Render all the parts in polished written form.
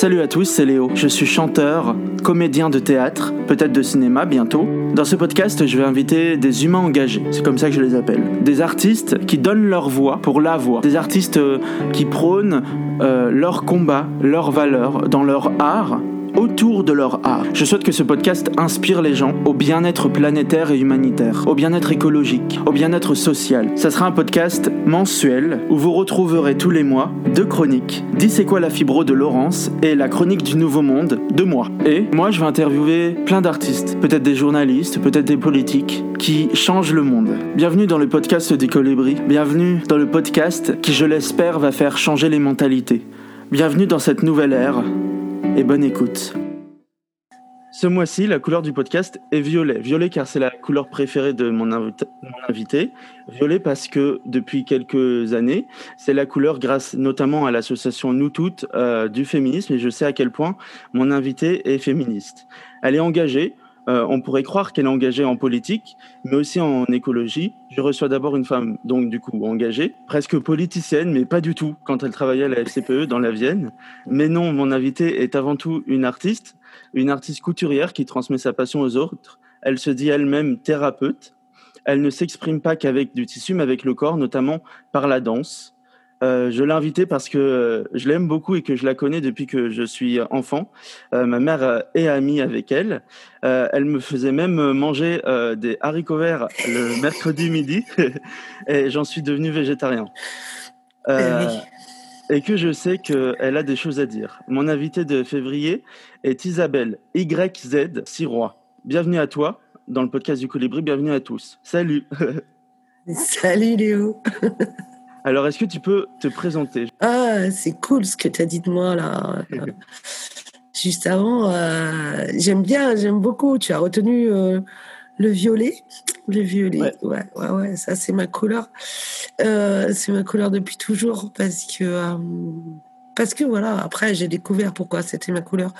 Salut à tous, c'est Léo. Je suis chanteur, comédien de théâtre, peut-être de cinéma bientôt. Dans ce podcast, je vais inviter des humains engagés, c'est comme ça que je les appelle. Des artistes qui donnent leur voix pour la voix. Des artistes qui prônent leur combat, leur valeur dans leur art, autour de leur art. Je souhaite que ce podcast inspire les gens au bien-être planétaire et humanitaire, au bien-être écologique, au bien-être social. Ça sera un podcast mensuel où vous retrouverez tous les mois deux chroniques. « Dis c'est quoi la fibro » de Laurence et « La chronique du nouveau monde » de moi. Et moi, je vais interviewer plein d'artistes, peut-être des journalistes, peut-être des politiques, qui changent le monde. Bienvenue dans le podcast des Colibris. Bienvenue dans le podcast qui, je l'espère, va faire changer les mentalités. Bienvenue dans cette nouvelle ère. Et bonne écoute. Ce mois-ci, la couleur du podcast est violet. Violet car c'est la couleur préférée de mon invité. Violet parce que depuis quelques années, c'est la couleur grâce notamment à l'association Nous Toutes du féminisme. Et je sais à quel point mon invité est féministe. Elle est engagée. On pourrait croire qu'elle est engagée en politique, mais aussi en écologie. Je reçois d'abord une femme, donc du coup engagée, presque politicienne, mais pas du tout, quand elle travaillait à la FCPE dans la Vienne. Mais non, mon invitée est avant tout une artiste couturière qui transmet sa passion aux autres. Elle se dit elle-même thérapeute. Elle ne s'exprime pas qu'avec du tissu, mais avec le corps, notamment par la danse. Je l'ai invitée parce que je l'aime beaucoup et que je la connais depuis que je suis enfant. Ma mère est amie avec elle. Elle me faisait même manger des haricots verts le mercredi midi et j'en suis devenu végétarien. Et que je sais qu'elle a des choses à dire. Mon invitée de février est Isabelle YZ Sirois. Bienvenue à toi dans le podcast du Colibri. Bienvenue à tous. Salut. Salut Léo. Alors, est-ce que tu peux te présenter ? Ah, c'est cool ce que tu as dit de moi, là. Juste avant, j'aime beaucoup. Tu as retenu le violet. Le violet, ouais, ça, c'est ma couleur. C'est ma couleur depuis toujours parce que, voilà, après, j'ai découvert pourquoi c'était ma couleur.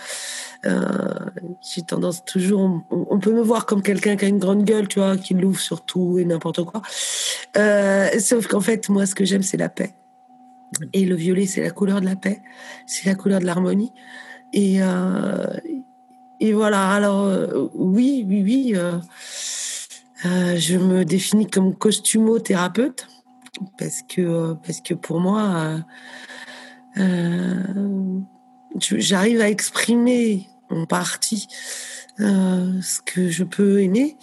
J'ai tendance toujours... On peut me voir comme quelqu'un qui a une grande gueule, tu vois, qui l'ouvre sur tout et n'importe quoi. Sauf qu'en fait, moi, ce que j'aime, c'est la paix. Et le violet, c'est la couleur de la paix. C'est la couleur de l'harmonie. Et voilà. Alors, oui. Je me définis comme costumothérapeute parce que pour moi... j'arrive à exprimer en partie ce que je peux aimer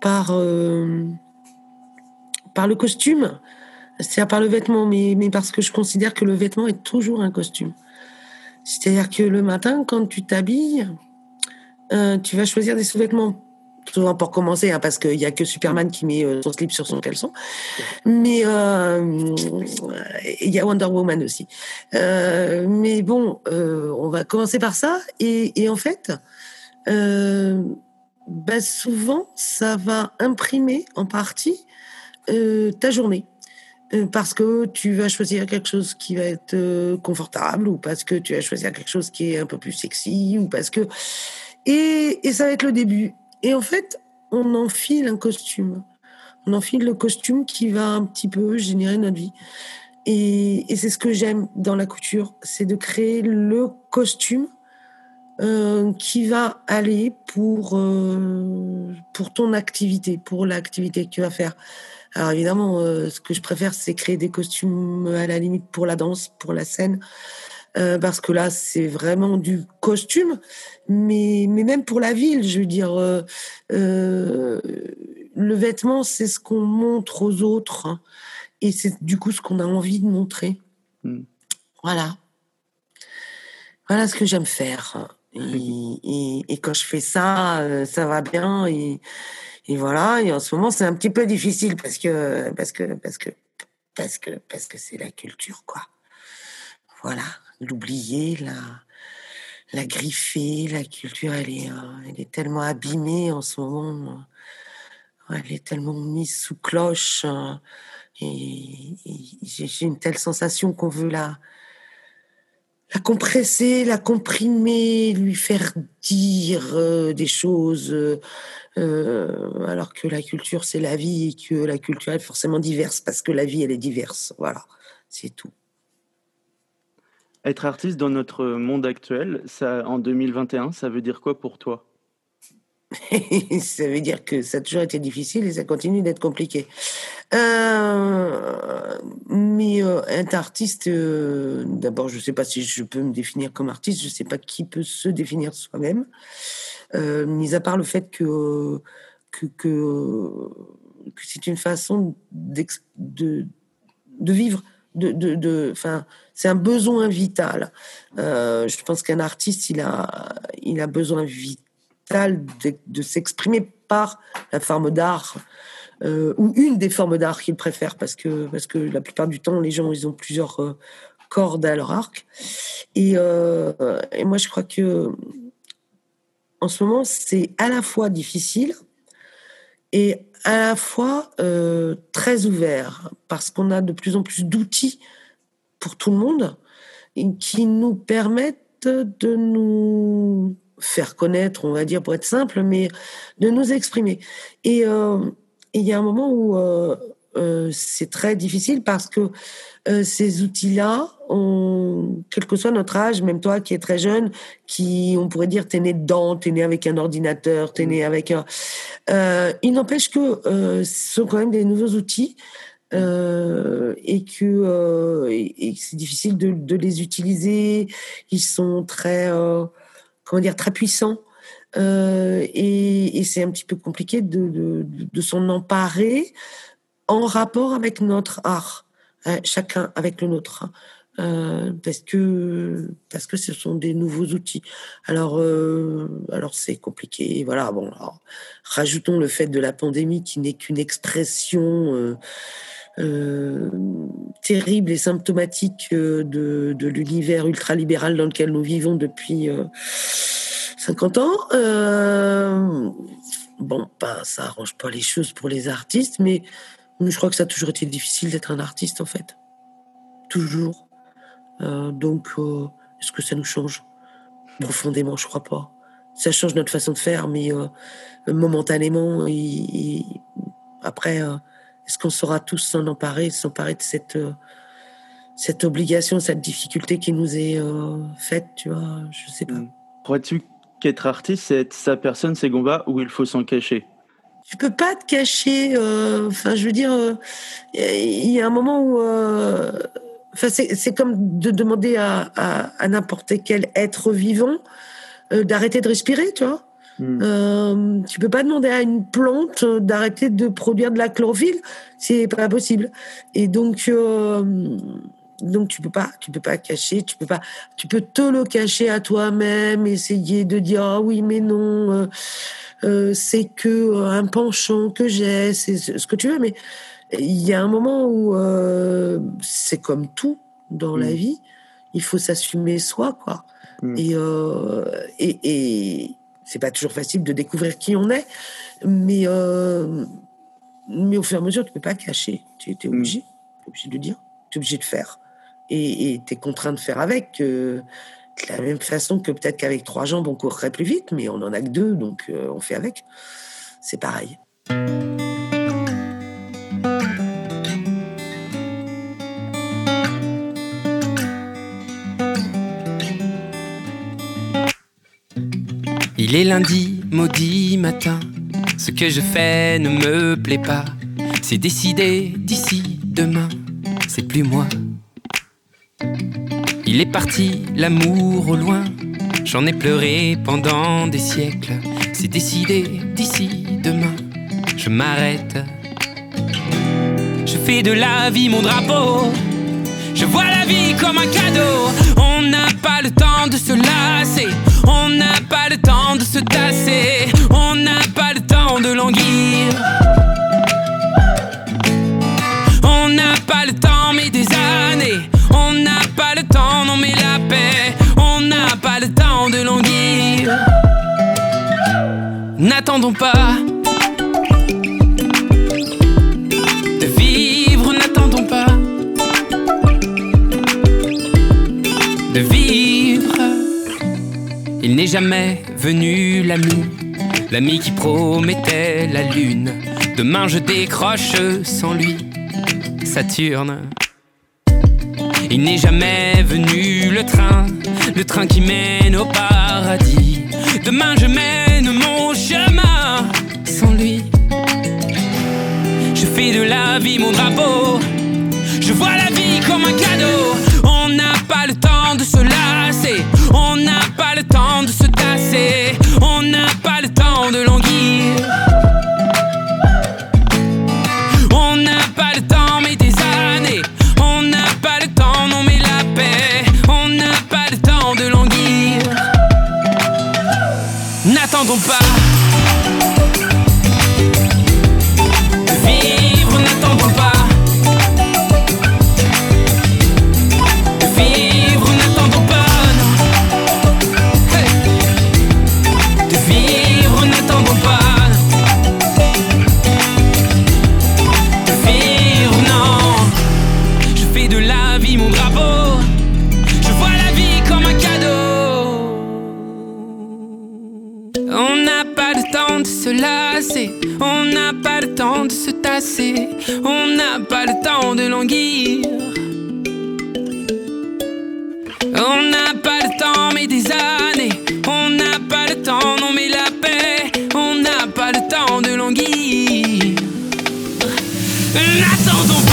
par le costume, c'est-à-dire par le vêtement, mais parce que je considère que le vêtement est toujours un costume. C'est-à-dire que le matin, quand tu t'habilles, tu vas choisir des sous-vêtements. Souvent pour commencer, hein, parce qu'il n'y a que Superman qui met son slip sur son caleçon. Mais il y a Wonder Woman aussi. Mais bon, on va commencer par ça. Et en fait, souvent, ça va imprimer en partie ta journée. Parce que tu vas choisir quelque chose qui va être confortable, ou parce que tu vas choisir quelque chose qui est un peu plus sexy, ou parce que... Et ça va être le début. Et en fait, on enfile un costume. On enfile le costume qui va un petit peu générer notre vie. Et c'est ce que j'aime dans la couture, c'est de créer le costume qui va aller pour ton activité, pour l'activité que tu vas faire. Alors évidemment, ce que je préfère, c'est créer des costumes à la limite pour la danse, pour la scène. Parce que là, c'est vraiment du costume, mais même pour la ville, je veux dire, le vêtement, c'est ce qu'on montre aux autres, hein, et c'est du coup ce qu'on a envie de montrer. Mm. Voilà ce que j'aime faire. Et quand je fais ça, ça va bien. Et voilà. Et en ce moment, c'est un petit peu difficile parce que c'est la culture, quoi. Voilà. L'oublier, la griffer, la culture, elle est tellement abîmée en ce moment, elle est tellement mise sous cloche, et j'ai une telle sensation qu'on veut la compresser, la comprimer, lui faire dire des choses, alors que la culture c'est la vie, et que la culture est forcément diverse, parce que la vie elle est diverse, voilà, c'est tout. Être artiste dans notre monde actuel, ça, en 2021, ça veut dire quoi pour toi ? Ça veut dire que ça a toujours été difficile et ça continue d'être compliqué. Mais être artiste, d'abord, je ne sais pas si je peux me définir comme artiste, je ne sais pas qui peut se définir soi-même, mis à part le fait que c'est une façon de vivre. C'est un besoin vital. Je pense qu'un artiste, il a besoin vital de s'exprimer par la forme d'art, ou une des formes d'art qu'il préfère, parce que la plupart du temps, les gens, ils ont plusieurs cordes à leur arc. Et moi, je crois que en ce moment, c'est à la fois difficile et à la fois très ouvert, parce qu'on a de plus en plus d'outils pour tout le monde et qui nous permettent de nous faire connaître, on va dire, pour être simple, mais de nous exprimer. Et il y a un moment où c'est très difficile parce que ces outils-là, quel que soit notre âge, même toi qui es très jeune, on pourrait dire t'es né dedans, t'es né avec un ordinateur, t'es né avec un... il n'empêche que ce sont quand même des nouveaux outils et que c'est difficile de les utiliser. Ils sont très, très puissants et c'est un petit peu compliqué de s'en emparer en rapport avec notre art, hein, chacun avec le nôtre. Parce que ce sont des nouveaux outils. Alors c'est compliqué. Voilà. Bon, alors, rajoutons le fait de la pandémie qui n'est qu'une expression terrible et symptomatique de l'univers ultralibéral dans lequel nous vivons depuis 50 ans. Ça arrange pas les choses pour les artistes, mais je crois que ça a toujours été difficile d'être un artiste en fait. Toujours. Donc, est-ce que ça nous change ? Profondément, je crois pas. Ça change notre façon de faire, mais momentanément, après, est-ce qu'on saura tous s'emparer de cette obligation, cette difficulté qui nous est faite, tu vois ? Je sais pas. Crois-tu qu'être artiste, c'est être sa personne, ses combats, ou il faut s'en cacher ? Tu peux pas te cacher. Il y a un moment où... c'est comme de demander à n'importe quel être vivant d'arrêter de respirer, tu vois. Tu peux pas demander à une plante d'arrêter de produire de la chlorophylle, c'est pas possible. Et donc tu peux pas cacher, tu peux te le cacher à toi-même, essayer de dire ah oui mais non, c'est que un penchant que j'ai, c'est ce que tu veux, mais il y a un moment où c'est comme tout dans la vie, il faut s'assumer soi, quoi. Et c'est pas toujours facile de découvrir qui on est, mais au fur et à mesure, tu peux pas cacher. Tu es obligé, de dire, tu es obligé de faire, et tu es contraint de faire avec. De la même façon que peut-être qu'avec 3 jambes, on courrait plus vite, mais on en a que 2, donc on fait avec. C'est pareil. Il est lundi, maudit matin, ce que je fais ne me plaît pas. C'est décidé d'ici demain, c'est plus moi. Il est parti, l'amour au loin, j'en ai pleuré pendant des siècles. C'est décidé d'ici demain, je m'arrête. Je fais de la vie mon drapeau, je vois la vie comme un cadeau. On n'a pas le temps de se lasser, on n'a pas le temps de se tasser, on n'a pas le temps de languir. On n'a pas le temps mais des années, on n'a pas le temps non mais la paix, on n'a pas le temps de languir. N'attendons pas de vivre, n'attendons pas de vivre. Il n'est jamais venu l'ami, l'ami qui promettait la lune. Demain je décroche sans lui, Saturne. Il n'est jamais venu le train, le train qui mène au paradis. Demain je mène mon chemin sans lui. Je fais de la vie mon drapeau, je vois la vie comme un cadeau. On n'a pas le temps de se lasser, on n'a pas le temps de se tasser, on n'a pas le temps de languir. On n'a pas le temps mais des années, on n'a pas le temps non mais la paix, on n'a pas le temps de languir. N'attendons pas. On n'a pas le temps de se tasser, on n'a pas le temps de languir. On n'a pas le temps mais des années, on n'a pas le temps non mais la paix, on n'a pas le temps de languir. N'attendons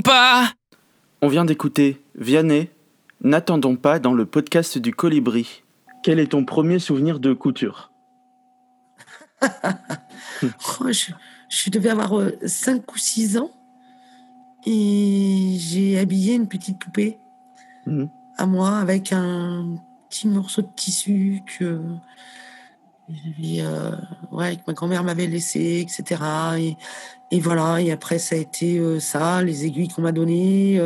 pas. On vient d'écouter Vianney, N'attendons pas dans le podcast du Colibri. Quel est ton premier souvenir de couture? Je devais avoir 5 ou 6 ans et j'ai habillé une petite poupée à moi avec un petit morceau de tissu que que ma grand-mère m'avait laissé, etc. Et voilà, et après ça a été ça, les aiguilles qu'on m'a données.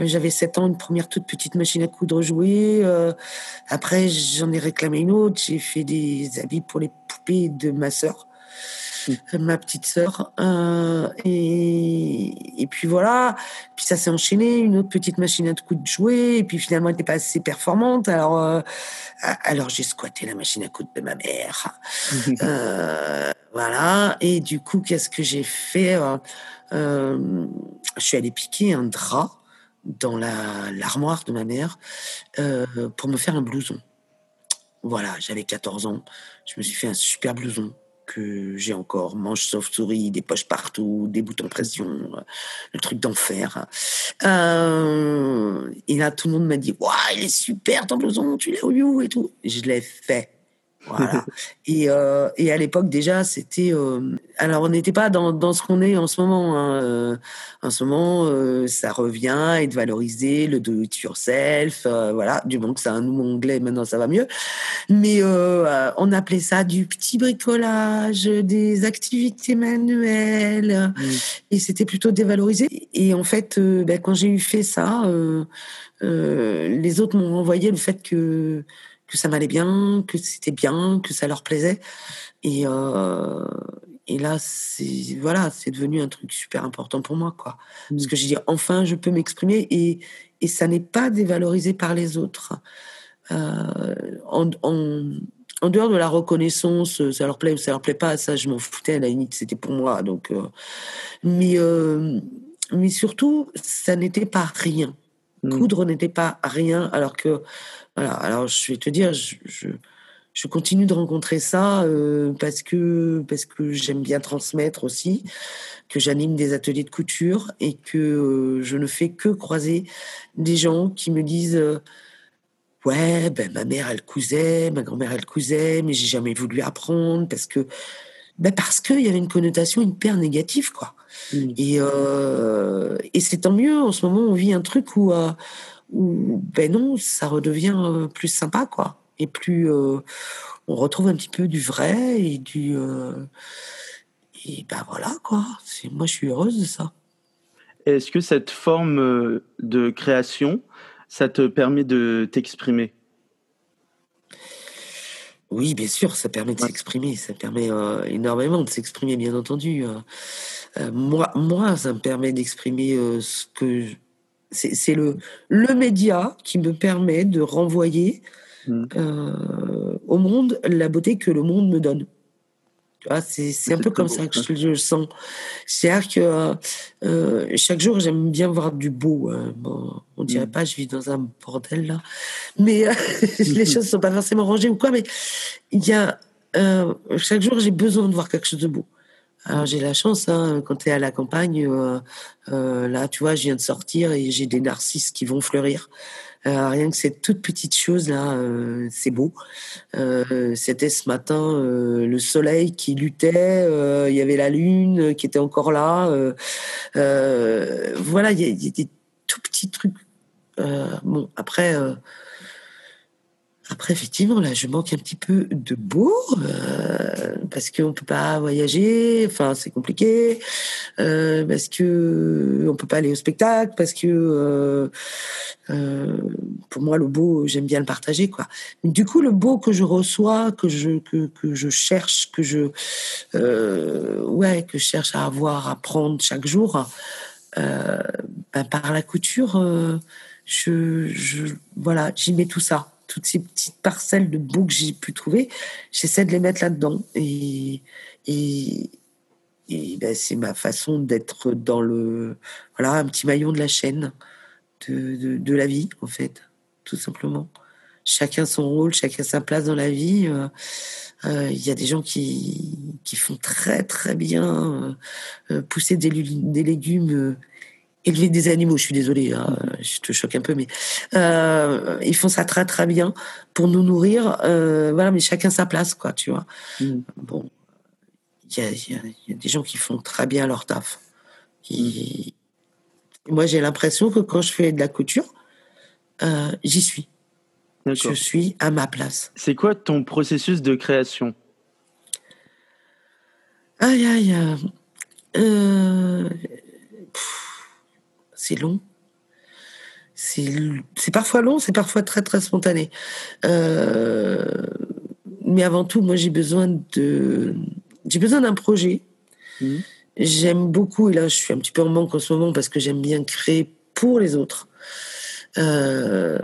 J'avais 7 ans, une première toute petite machine à coudre jouée. Après, j'en ai réclamé une autre. J'ai fait des habits pour les poupées de ma sœur, ma petite sœur. Et puis voilà, puis ça s'est enchaîné, une autre petite machine à coudre jouée. Et puis finalement, elle n'était pas assez performante. Alors j'ai squatté la machine à coudre de ma mère. Voilà, et du coup, qu'est-ce que j'ai fait ? Je suis allée piquer un drap dans l'armoire de ma mère pour me faire un blouson. Voilà, j'avais 14 ans, je me suis fait un super blouson que j'ai encore, manches sauve-souris, des poches partout, des boutons pression, le truc d'enfer. Et là, tout le monde m'a dit « Waouh, il est super ton blouson, tu l'as où ?» et tout. Je l'ai fait. Voilà. Et à l'époque, déjà, c'était... Alors, on n'était pas dans ce qu'on est en ce moment. Hein. En ce moment, ça revient à être valorisé, le do-it-yourself, voilà. Du moment que c'est un nom anglais, maintenant, ça va mieux. Mais on appelait ça du petit bricolage, des activités manuelles. Et c'était plutôt dévalorisé. Et en fait, quand j'ai eu fait ça, les autres m'ont renvoyé le fait que ça m'allait bien, que c'était bien, que ça leur plaisait. Et là, c'est devenu un truc super important pour moi, quoi. Parce que j'ai dit, enfin, je peux m'exprimer et ça n'est pas dévalorisé par les autres. En dehors de la reconnaissance, ça leur plaît ou ça leur plaît pas, ça, je m'en foutais, à la limite, c'était pour moi. Donc, mais surtout, ça n'était pas rien. Coudre n'était pas rien, alors que voilà. Alors je vais te dire, je continue de rencontrer ça parce que j'aime bien transmettre aussi, que j'anime des ateliers de couture et que je ne fais que croiser des gens qui me disent ouais ben ma mère elle cousait, ma grand-mère elle cousait, mais j'ai jamais voulu apprendre parce que il y avait une connotation hyper négative, quoi. Et c'est tant mieux. En ce moment, on vit un truc où ça redevient plus sympa, quoi. Et plus, on retrouve un petit peu du vrai et du. Voilà, quoi. Moi, je suis heureuse de ça. Est-ce que cette forme de création, ça te permet de t'exprimer ? Oui, bien sûr, ça permet de s'exprimer, ça permet énormément de s'exprimer, bien entendu. Moi, ça me permet d'exprimer ce que... C'est le média qui me permet de renvoyer au monde la beauté que le monde me donne. Tu vois, c'est un peu comme ça que je le sens. C'est-à-dire que chaque jour, j'aime bien voir du beau. On dirait pas, je vis dans un bordel, là. Mais les choses sont pas forcément rangées ou quoi, mais il y a... chaque jour, j'ai besoin de voir quelque chose de beau. Alors, j'ai la chance, hein, quand t'es à la campagne, là, tu vois, je viens de sortir et j'ai des narcisses qui vont fleurir. Rien que cette toute petite chose, là, c'est beau. C'était ce matin, le soleil qui luttait, il y avait la lune qui était encore là. Voilà, il y a des tout petits trucs. Bon, après... Après, effectivement, là, je manque un petit peu de beau, parce qu'on peut pas voyager, enfin, c'est compliqué, parce que on peut pas aller au spectacle, parce que, pour moi, le beau, j'aime bien le partager, quoi. Du coup, le beau que je reçois, que je cherche, que je cherche à avoir, à prendre chaque jour, par la couture, voilà, j'y mets tout ça. Toutes ces petites parcelles de beau que j'ai pu trouver, j'essaie de les mettre là-dedans. Et ben, c'est ma façon d'être dans un petit maillon de la chaîne de la vie, en fait, tout simplement. Chacun son rôle, chacun sa place dans la vie. Il y a des gens qui font très, très bien pousser des légumes. Élever des animaux, je suis désolée, je te choque un peu, mais ils font ça très très bien pour nous nourrir. Voilà, mais chacun sa place, quoi, tu vois. Bon, il y a des gens qui font très bien leur taf. Et moi, j'ai l'impression que quand je fais de la couture, j'y suis. D'accord. Je suis à ma place. C'est quoi ton processus de création ? C'est long. C'est parfois long, c'est parfois très, très spontané. Mais avant tout, moi, j'ai besoin d'un projet. J'aime beaucoup, et là, je suis un petit peu en manque en ce moment parce que j'aime bien créer pour les autres. Parce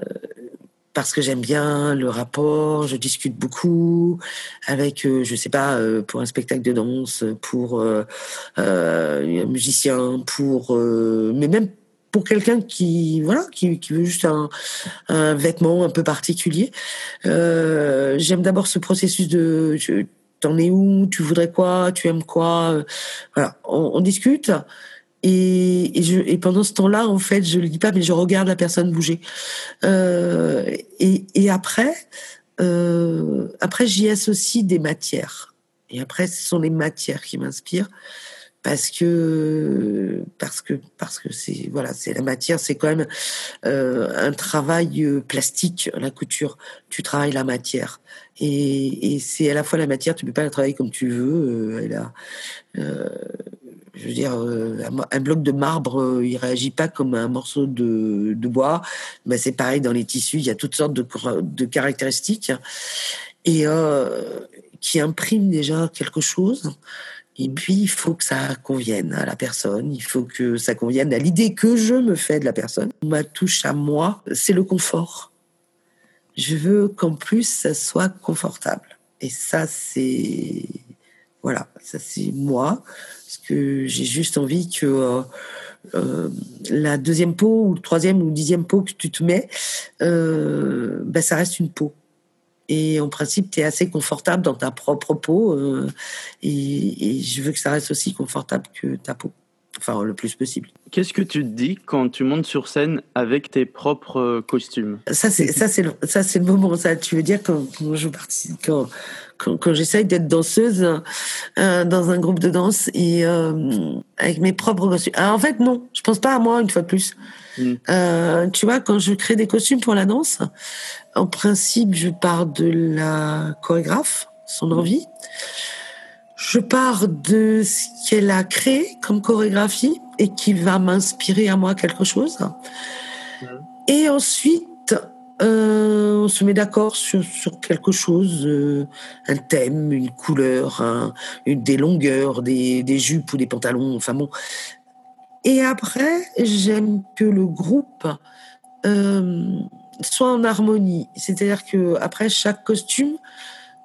que j'aime bien le rapport, je discute beaucoup avec, pour un spectacle de danse, pour un musicien, mais même pour quelqu'un qui veut juste un vêtement un peu particulier. J'aime d'abord ce processus de t'en es où, tu voudrais quoi, tu aimes quoi, voilà, on discute. Et pendant ce temps-là, en fait, je le dis pas, mais je regarde la personne bouger. Et après, j'y associe des matières. Et après, ce sont les matières qui m'inspirent, parce que c'est voilà, c'est la matière, c'est quand même un travail plastique, la couture. Tu travailles la matière. Et c'est à la fois la matière, tu peux pas la travailler comme tu veux. Je veux dire, un bloc de marbre, il réagit pas comme un morceau de bois. Mais c'est pareil dans les tissus, il y a toutes sortes de caractéristiques et qui impriment déjà quelque chose. Et puis, il faut que ça convienne à la personne. Il faut que ça convienne à l'idée que je me fais de la personne. Ma touche à moi, c'est le confort. Je veux qu'en plus, ça soit confortable. Et ça, c'est... Voilà, ça c'est moi, parce que j'ai juste envie que la deuxième peau ou le troisième ou le 10e peau que tu te mets, ça reste une peau. Et en principe, tu es assez confortable dans ta propre peau et je veux que ça reste aussi confortable que ta peau, enfin le plus possible. Qu'est-ce que tu te dis quand tu montes sur scène avec tes propres costumes ? Ça c'est le moment, ça. Tu veux dire quand je participe, quand j'essaye d'être danseuse dans un groupe de danse et avec mes propres costumes. Ah, en fait, non, je pense pas à moi une fois de plus. Tu vois, quand je crée des costumes pour la danse, en principe, je pars de la chorégraphe, son envie. Je pars de ce qu'elle a créé comme chorégraphie et qui va m'inspirer à moi quelque chose. Et ensuite, on se met d'accord sur quelque chose, un thème, une couleur, des longueurs, des jupes ou des pantalons, enfin bon. Et après, j'aime que le groupe soit en harmonie. C'est-à-dire qu'après chaque costume,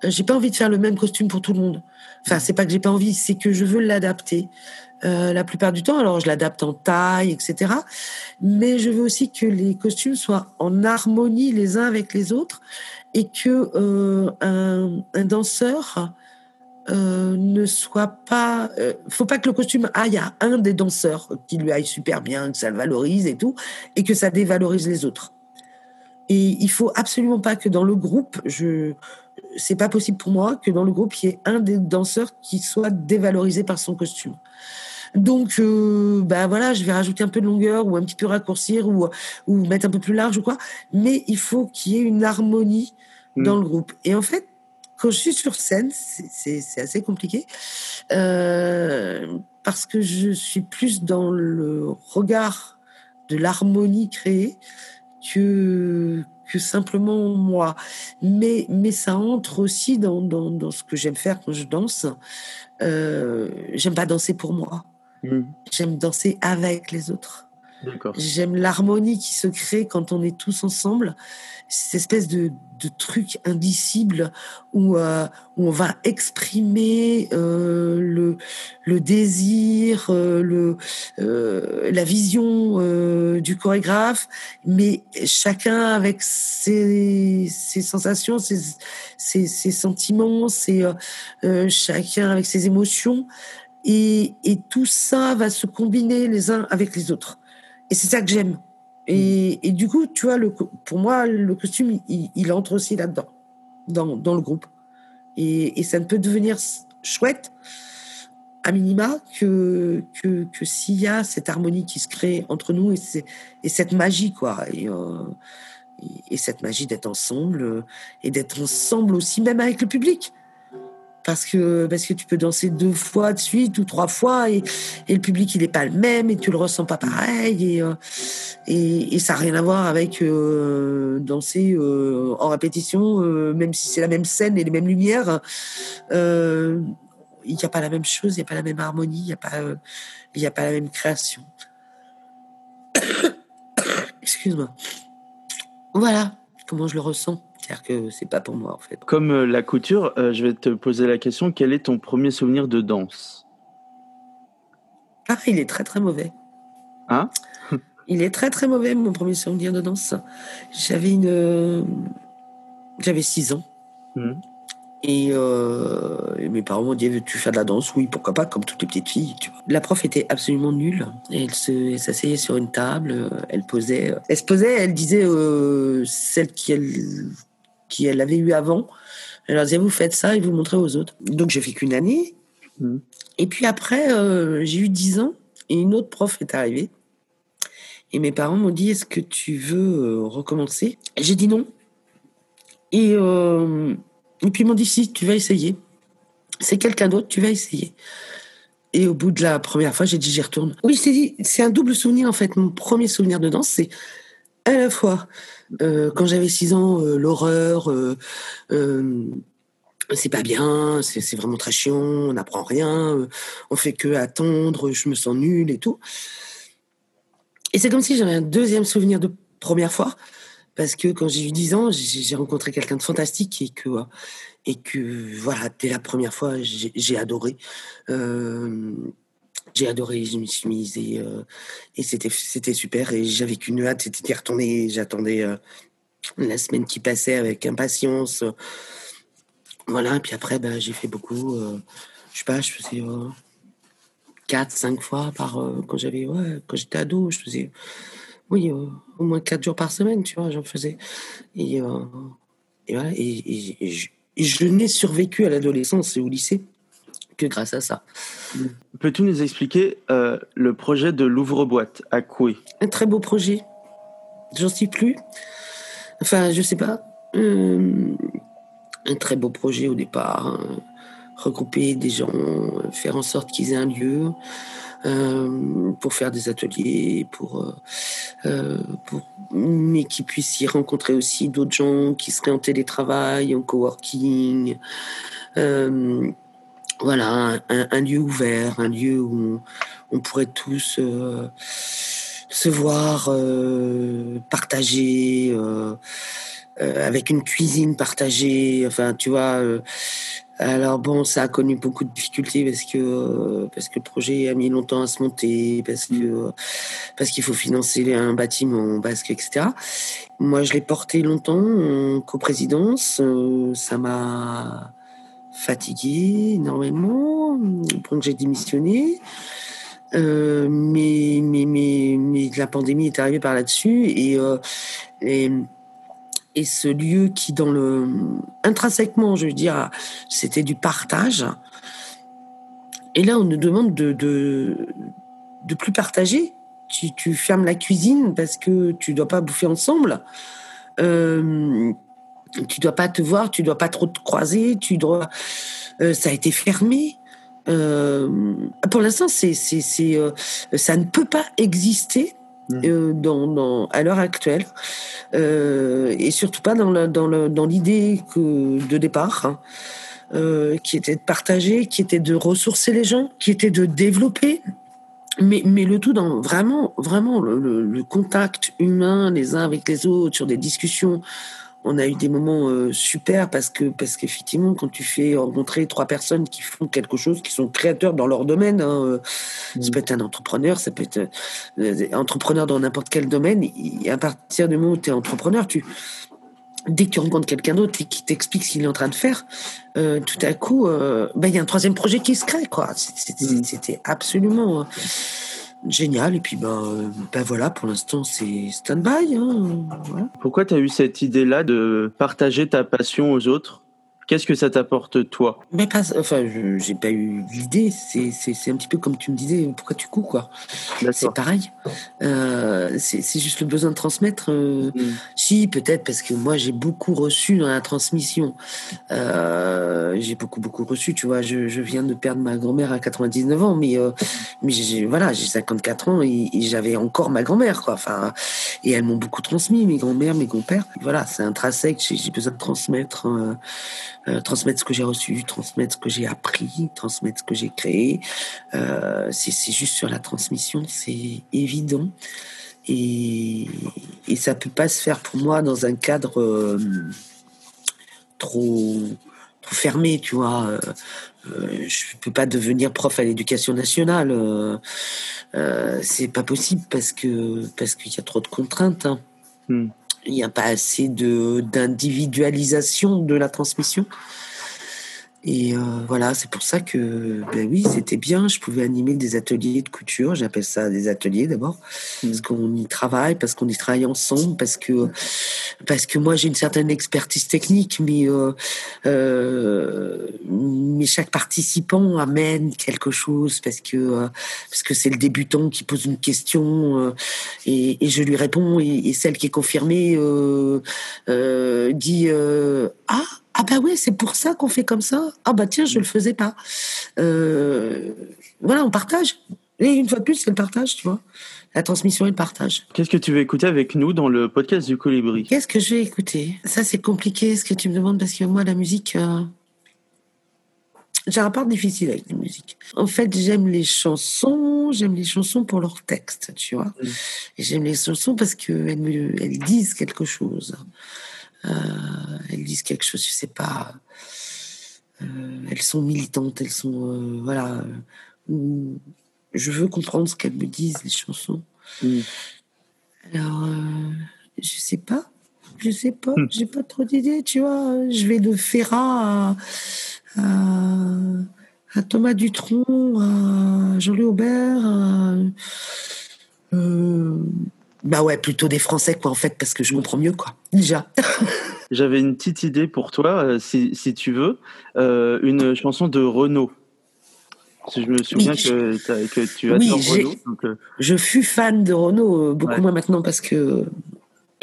j'ai pas envie de faire le même costume pour tout le monde. Enfin, c'est pas que j'ai pas envie, c'est que je veux l'adapter. La plupart du temps, alors je l'adapte en taille, etc. Mais je veux aussi que les costumes soient en harmonie les uns avec les autres et que un danseur ne soit pas... faut pas que le costume aille à un des danseurs, qui lui aille super bien, que ça le valorise et tout, et que ça dévalorise les autres. Et il faut absolument pas que dans le groupe, c'est pas possible pour moi que dans le groupe, il y ait un des danseurs qui soit dévalorisé par son costume. Donc, voilà, je vais rajouter un peu de longueur ou un petit peu raccourcir ou mettre un peu plus large ou quoi. Mais il faut qu'il y ait une harmonie dans le groupe. Et en fait, quand je suis sur scène, c'est assez compliqué parce que je suis plus dans le regard de l'harmonie créée que simplement moi. Mais ça entre aussi dans ce que j'aime faire quand je danse. J'aime pas danser pour moi. J'aime danser avec les autres. D'accord. J'aime l'harmonie qui se crée quand on est tous ensemble. Cette espèce de truc indicible où on va exprimer le désir, la vision du chorégraphe, mais chacun avec ses sensations, ses sentiments, chacun avec ses émotions, et tout ça va se combiner les uns avec les autres. Et c'est ça que j'aime. Et du coup, tu vois, pour moi, le costume, il entre aussi là-dedans, dans le groupe. Et ça ne peut devenir chouette, à minima, que s'il y a cette harmonie qui se crée entre nous et cette magie, quoi. Et cette magie d'être ensemble, et d'être ensemble aussi, même avec le public. Parce que tu peux danser 2 fois de suite ou 3 fois et le public il est pas le même et tu le ressens pas pareil et ça a rien à voir avec danser en répétition, même si c'est la même scène et les mêmes lumières, il y a pas la même chose, il y a pas la même harmonie, il y a pas la même création. Excuse-moi. Voilà comment je le ressens. C'est-à-dire que c'est pas pour moi, en fait. Comme la couture, je vais te poser la question, quel est ton premier souvenir de danse ? Ah, il est très, très mauvais. Hein ? Il est très, très mauvais, mon premier souvenir de danse. J'avais 6 ans. Et mes parents m'ont dit, veux-tu faire de la danse ? Oui, pourquoi pas, comme toutes les petites filles. Tu vois. La prof était absolument nulle. Et elle s'asseyait sur une table, elle se posait, elle disait celle qui elle avait eu avant. Elle leur disait, vous faites ça et vous montrez aux autres. Donc, j'ai fait qu'une année. Et puis après, j'ai eu 10 ans et une autre prof est arrivée. Et mes parents m'ont dit, est-ce que tu veux recommencer ? J'ai dit non. Et puis ils m'ont dit, si, tu vas essayer. C'est quelqu'un d'autre, tu vas essayer. Et au bout de la première fois, j'ai dit, j'y retourne. Oui, c'est un double souvenir, en fait. Mon premier souvenir de danse, c'est à la fois, quand j'avais 6 ans, l'horreur, c'est pas bien, c'est vraiment très chiant, on n'apprend rien, on fait que attendre, je me sens nulle et tout. Et c'est comme si j'avais un deuxième souvenir de première fois, parce que quand j'ai eu 10 ans, j'ai rencontré quelqu'un de fantastique et que voilà, dès la première fois, j'ai adoré. J'ai adoré, je me suis mise et c'était super. Et j'avais qu'une hâte, c'était d'y retourner. J'attendais la semaine qui passait avec impatience. Voilà, et puis après, j'ai fait beaucoup. Je sais pas, je faisais 4-5 fois par... quand j'étais ado, je faisais... Oui, au moins 4 jours par semaine, tu vois, j'en faisais. Et voilà, et je n'ai survécu à l'adolescence et au lycée que grâce à ça. Peux-tu nous expliquer le projet de l'ouvre-boîte à Coué ? Un très beau projet. J'en suis plus. Enfin, je sais pas. Un très beau projet au départ. Regrouper des gens, faire en sorte qu'ils aient un lieu... pour faire des ateliers, mais qu'ils puissent y rencontrer aussi d'autres gens qui seraient en télétravail, en coworking. Voilà, un lieu ouvert, un lieu où on pourrait tous se voir, partager, avec une cuisine partagée. Enfin, tu vois. Alors bon, ça a connu beaucoup de difficultés parce que le projet a mis longtemps à se monter, parce qu'il faut financer un bâtiment, etc. Moi, je l'ai porté longtemps en coprésidence. Ça m'a fatiguée énormément, donc j'ai démissionné. Mais la pandémie est arrivée par là-dessus et ce lieu qui intrinsèquement, je veux dire, c'était du partage. Et là, on nous demande de plus partager. Tu fermes la cuisine parce que tu dois pas bouffer ensemble. Tu dois pas te voir, tu dois pas trop te croiser. Ça a été fermé. Pour l'instant, c'est ça ne peut pas exister à l'heure actuelle, et surtout pas dans l'idée de départ, qui était de partager, qui était de ressourcer les gens, qui était de développer, mais le tout dans vraiment le contact humain les uns avec les autres sur des discussions. On a eu des moments super parce qu'effectivement, quand tu fais rencontrer 3 personnes qui font quelque chose, qui sont créateurs dans leur domaine, ça peut être un entrepreneur, ça peut être entrepreneur dans n'importe quel domaine. Et à partir du moment où tu es entrepreneur, dès que tu rencontres quelqu'un d'autre et qui t'explique ce qu'il est en train de faire, tout à coup, il y a un troisième projet qui se crée, quoi. C'était absolument génial. Et puis, voilà, pour l'instant, c'est stand-by. Hein, voilà. Pourquoi tu as eu cette idée-là de partager ta passion aux autres ? Qu'est-ce que ça t'apporte, toi ? J'ai pas eu l'idée. C'est un petit peu comme tu me disais, pourquoi tu couds, quoi. D'accord. C'est pareil. C'est juste le besoin de transmettre. Si, peut-être, parce que moi, j'ai beaucoup reçu dans la transmission. J'ai beaucoup reçu, tu vois. Je viens de perdre ma grand-mère à 99 ans, mais j'ai 54 ans et j'avais encore ma grand-mère, quoi. Enfin, et elles m'ont beaucoup transmis, mes grand-mères, mes grands-pères. Voilà, c'est intrinsèque. J'ai besoin de transmettre. Transmettre ce que j'ai reçu, transmettre ce que j'ai appris, transmettre ce que j'ai créé. C'est juste sur la transmission, c'est évident. Et ça peut pas se faire pour moi dans un cadre trop fermé, tu vois. Je peux pas devenir prof à l'Éducation nationale. C'est pas possible parce qu'il y a trop de contraintes. Hein. Il n'y a pas assez d'individualisation de la transmission. Et voilà, c'est pour ça que, c'était bien. Je pouvais animer des ateliers de couture. J'appelle ça des ateliers, d'abord. Parce qu'on y travaille ensemble, parce que moi, j'ai une certaine expertise technique, mais chaque participant amène quelque chose, parce que c'est le débutant qui pose une question, et je lui réponds, et celle qui est confirmée dit « Ah bah ouais, c'est pour ça qu'on fait comme ça. Ah bah tiens, je le faisais pas. » Voilà, on partage. Et une fois de plus, c'est le partage, tu vois. La transmission et le partage. Qu'est-ce que tu veux écouter avec nous dans le podcast du Colibri ? Qu'est-ce que je vais écouter ? Ça, c'est compliqué, ce que tu me demandes, parce que moi, la musique... J'ai un rapport difficile avec la musique. En fait, j'aime les chansons pour leur texte, tu vois. Et j'aime les chansons parce qu'elles disent quelque chose. Elles disent quelque chose, je sais pas. Elles sont militantes, elles sont voilà. Je veux comprendre ce qu'elles me disent, les chansons. Alors, je sais pas, j'ai pas trop d'idées, tu vois. Je vais de Ferrat à Thomas Dutronc, à Jean-Louis Aubert. Bah ouais, plutôt des Français, quoi, en fait, parce que je comprends mieux, quoi, déjà. J'avais une petite idée pour toi, si tu veux, une chanson de Renaud. Je me souviens que tu adores Renaud. Donc... Je fus fan de Renaud, beaucoup moins maintenant, parce que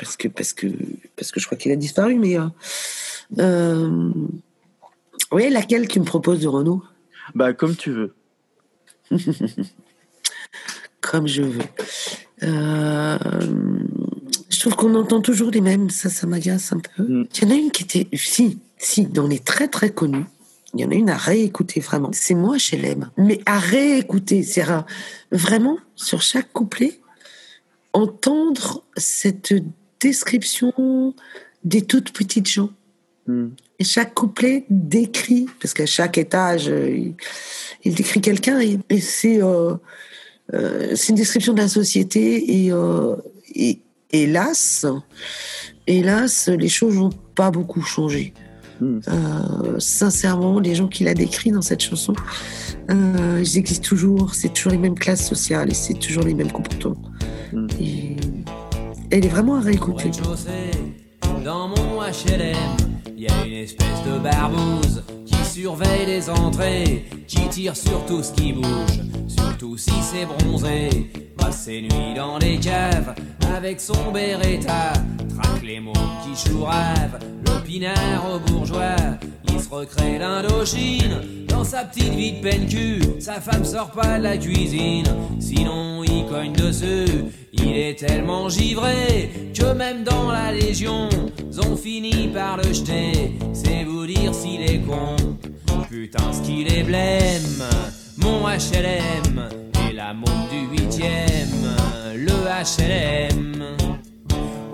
je crois qu'il a disparu, mais... oui, laquelle tu me proposes de Renaud ? Bah, comme tu veux. comme je veux. Je trouve qu'on entend toujours les mêmes, ça m'agace un peu. Il y en a une qui était, si, dans les très très connus, il y en a une à réécouter vraiment. C'est moi chez l'Aime, mais à réécouter, c'est rare. Vraiment, sur chaque couplet, entendre cette description des toutes petites gens. Et chaque couplet décrit, parce qu'à chaque étage, il décrit quelqu'un, et c'est une description de la société, et hélas, les choses n'ont pas beaucoup changé. Sincèrement, les gens qui la décrivent dans cette chanson, ils existent toujours, c'est toujours les mêmes classes sociales, et c'est toujours les mêmes comportements. Et elle est vraiment à réécouter. Dans mon HLM, y a une espèce de barbouze qui surveille les entrées, qui tire sur tout ce qui bouge, surtout si c'est bronzé. Passe ses nuits dans les caves avec son beretta, traque les mômes qui chouravent, l'opinard aux bourgeois. Il se recrée l'Indochine dans sa petite vie de peine-cul. Sa femme sort pas de la cuisine, sinon il cogne dessus. Il est tellement givré que même dans la Légion, on finit par le jeter. C'est vous dire s'il est con, putain ce qu'il est blême. Mon HLM et la môme du 8e, le HLM.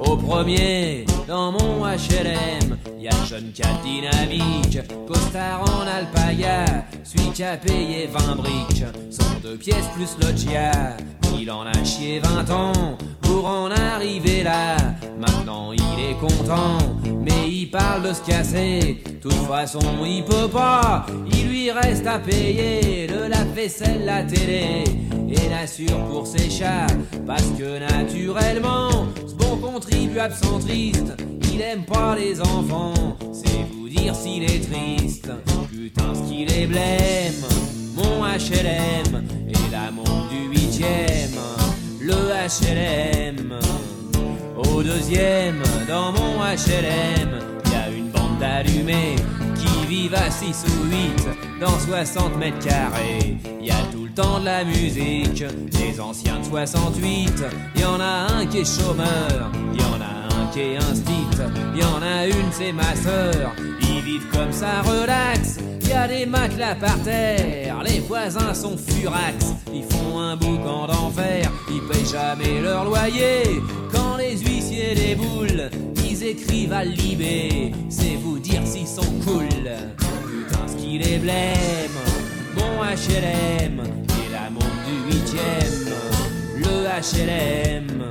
Au premier, dans mon HLM, y'a le jeune cat dynamique, costard en alpaga, celui qui a payé 20 briques, 102 pièces plus le chia. Il en a chié 20 ans pour en arriver là. Maintenant il est content, mais il parle de se casser. De toute façon il peut pas, il lui reste à payer le lave-vaisselle, la télé et l'assure pour ses chats. Parce que naturellement, ce bon contribuable centriste, il aime pas les enfants. C'est vous dire s'il est triste, putain ce qu'il est blême. Mon HLM et la môme du 8e, le HLM. Au 2e, dans mon HLM, y a une bande d'allumés qui vivent à 6 ou 8 dans 60 mètres carrés. Y a tout le temps de la musique, des anciens de 68. Y en a un qui est chômeur, y en a un qui est instite. Y en a une, c'est ma sœur, ils vivent comme ça relax. Y a des matelas par terre, les voisins sont furax. Ils font un boucan d'enfer, ils payent jamais leur loyer. Quand les huissiers déboulent, ils écrivent à Libé. C'est vous dire s'ils sont cool, putain ce qu'il est blême. Mon HLM et la môme du 8e, le HLM.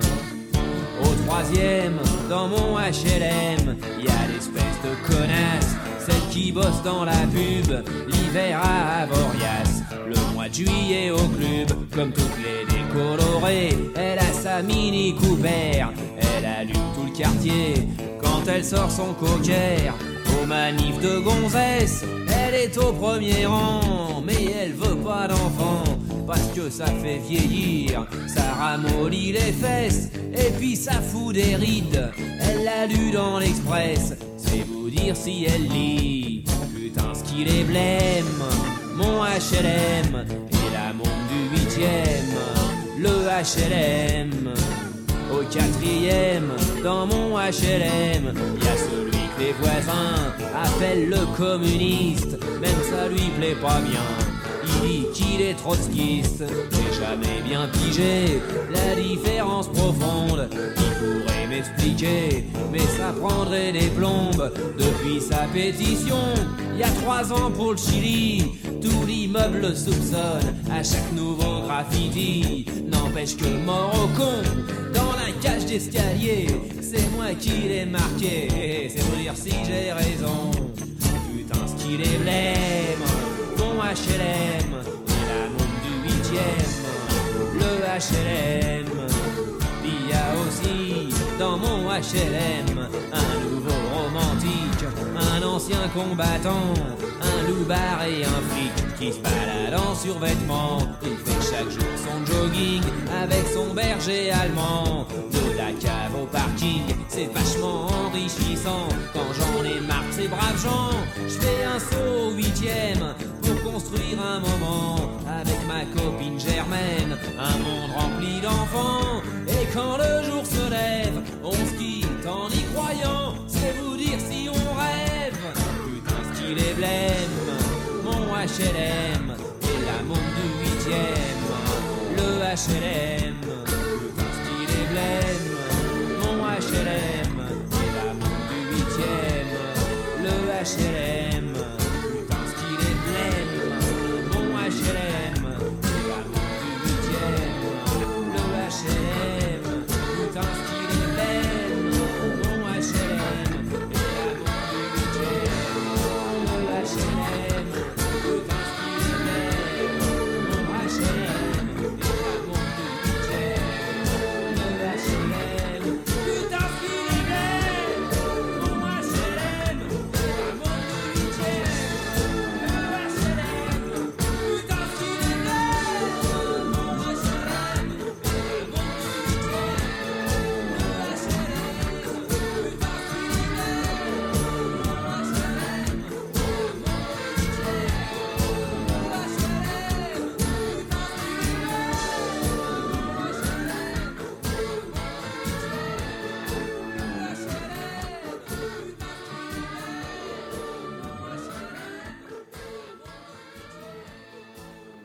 Au 3e, dans mon HLM, y a l'espèce de connasse, celle qui bosse dans la pub, l'hiver à Avoriaz, le mois de juillet au club. Comme toutes les décolorées, elle a sa Mini Cooper, elle allume tout le quartier quand elle sort son cocker. Aux manifs de gonzesse, elle est au premier rang, mais elle veut pas d'enfant, parce que ça fait vieillir, ça ramollit les fesses, et puis ça fout des rides. Elle l'a lu dans l'Express, c'est vous dire si elle lit, putain ce qu'il est blême. Mon HLM et la môme du 8e, le HLM. Au 4e, dans mon HLM, y a celui que les voisins appellent le communiste, même ça lui plaît pas bien. Il dit qu'il est trotskiste, j'ai jamais bien pigé la différence profonde. Il pourrait m'expliquer, mais ça prendrait des plombes. Depuis sa pétition, il y a 3 ans pour le Chili, tout l'immeuble soupçonne à chaque nouveau graffiti. N'empêche que mort au con, dans la cage d'escalier, c'est moi qui l'ai marqué. C'est pour dire si j'ai raison, putain ce qu'il est blême. Mon HLM, la môme du 8e, le HLM. Il y a aussi dans mon HLM un nouveau romantique, un ancien combattant, un loupard et un flic qui se balade en survêtement. Il fait chaque jour son jogging avec son berger allemand. De la cave au parking, c'est vachement enrichissant. Quand j'en ai marre de ces braves gens, je fais un saut au 8e. construire un moment avec ma copine Germaine, un monde rempli d'enfants. Et quand le jour se lève, on se quitte en y croyant. C'est vous dire si on rêve. Putain, style est blême, mon HLM et la môme du 8e. Le HLM, putain, style est blême, mon HLM et la môme du 8e. Le HLM, putain, style est blême, mon HLM et la môme du 8e. Le HLM, putain, style est blême, mon HLM et la môme du 8e. Le HLM.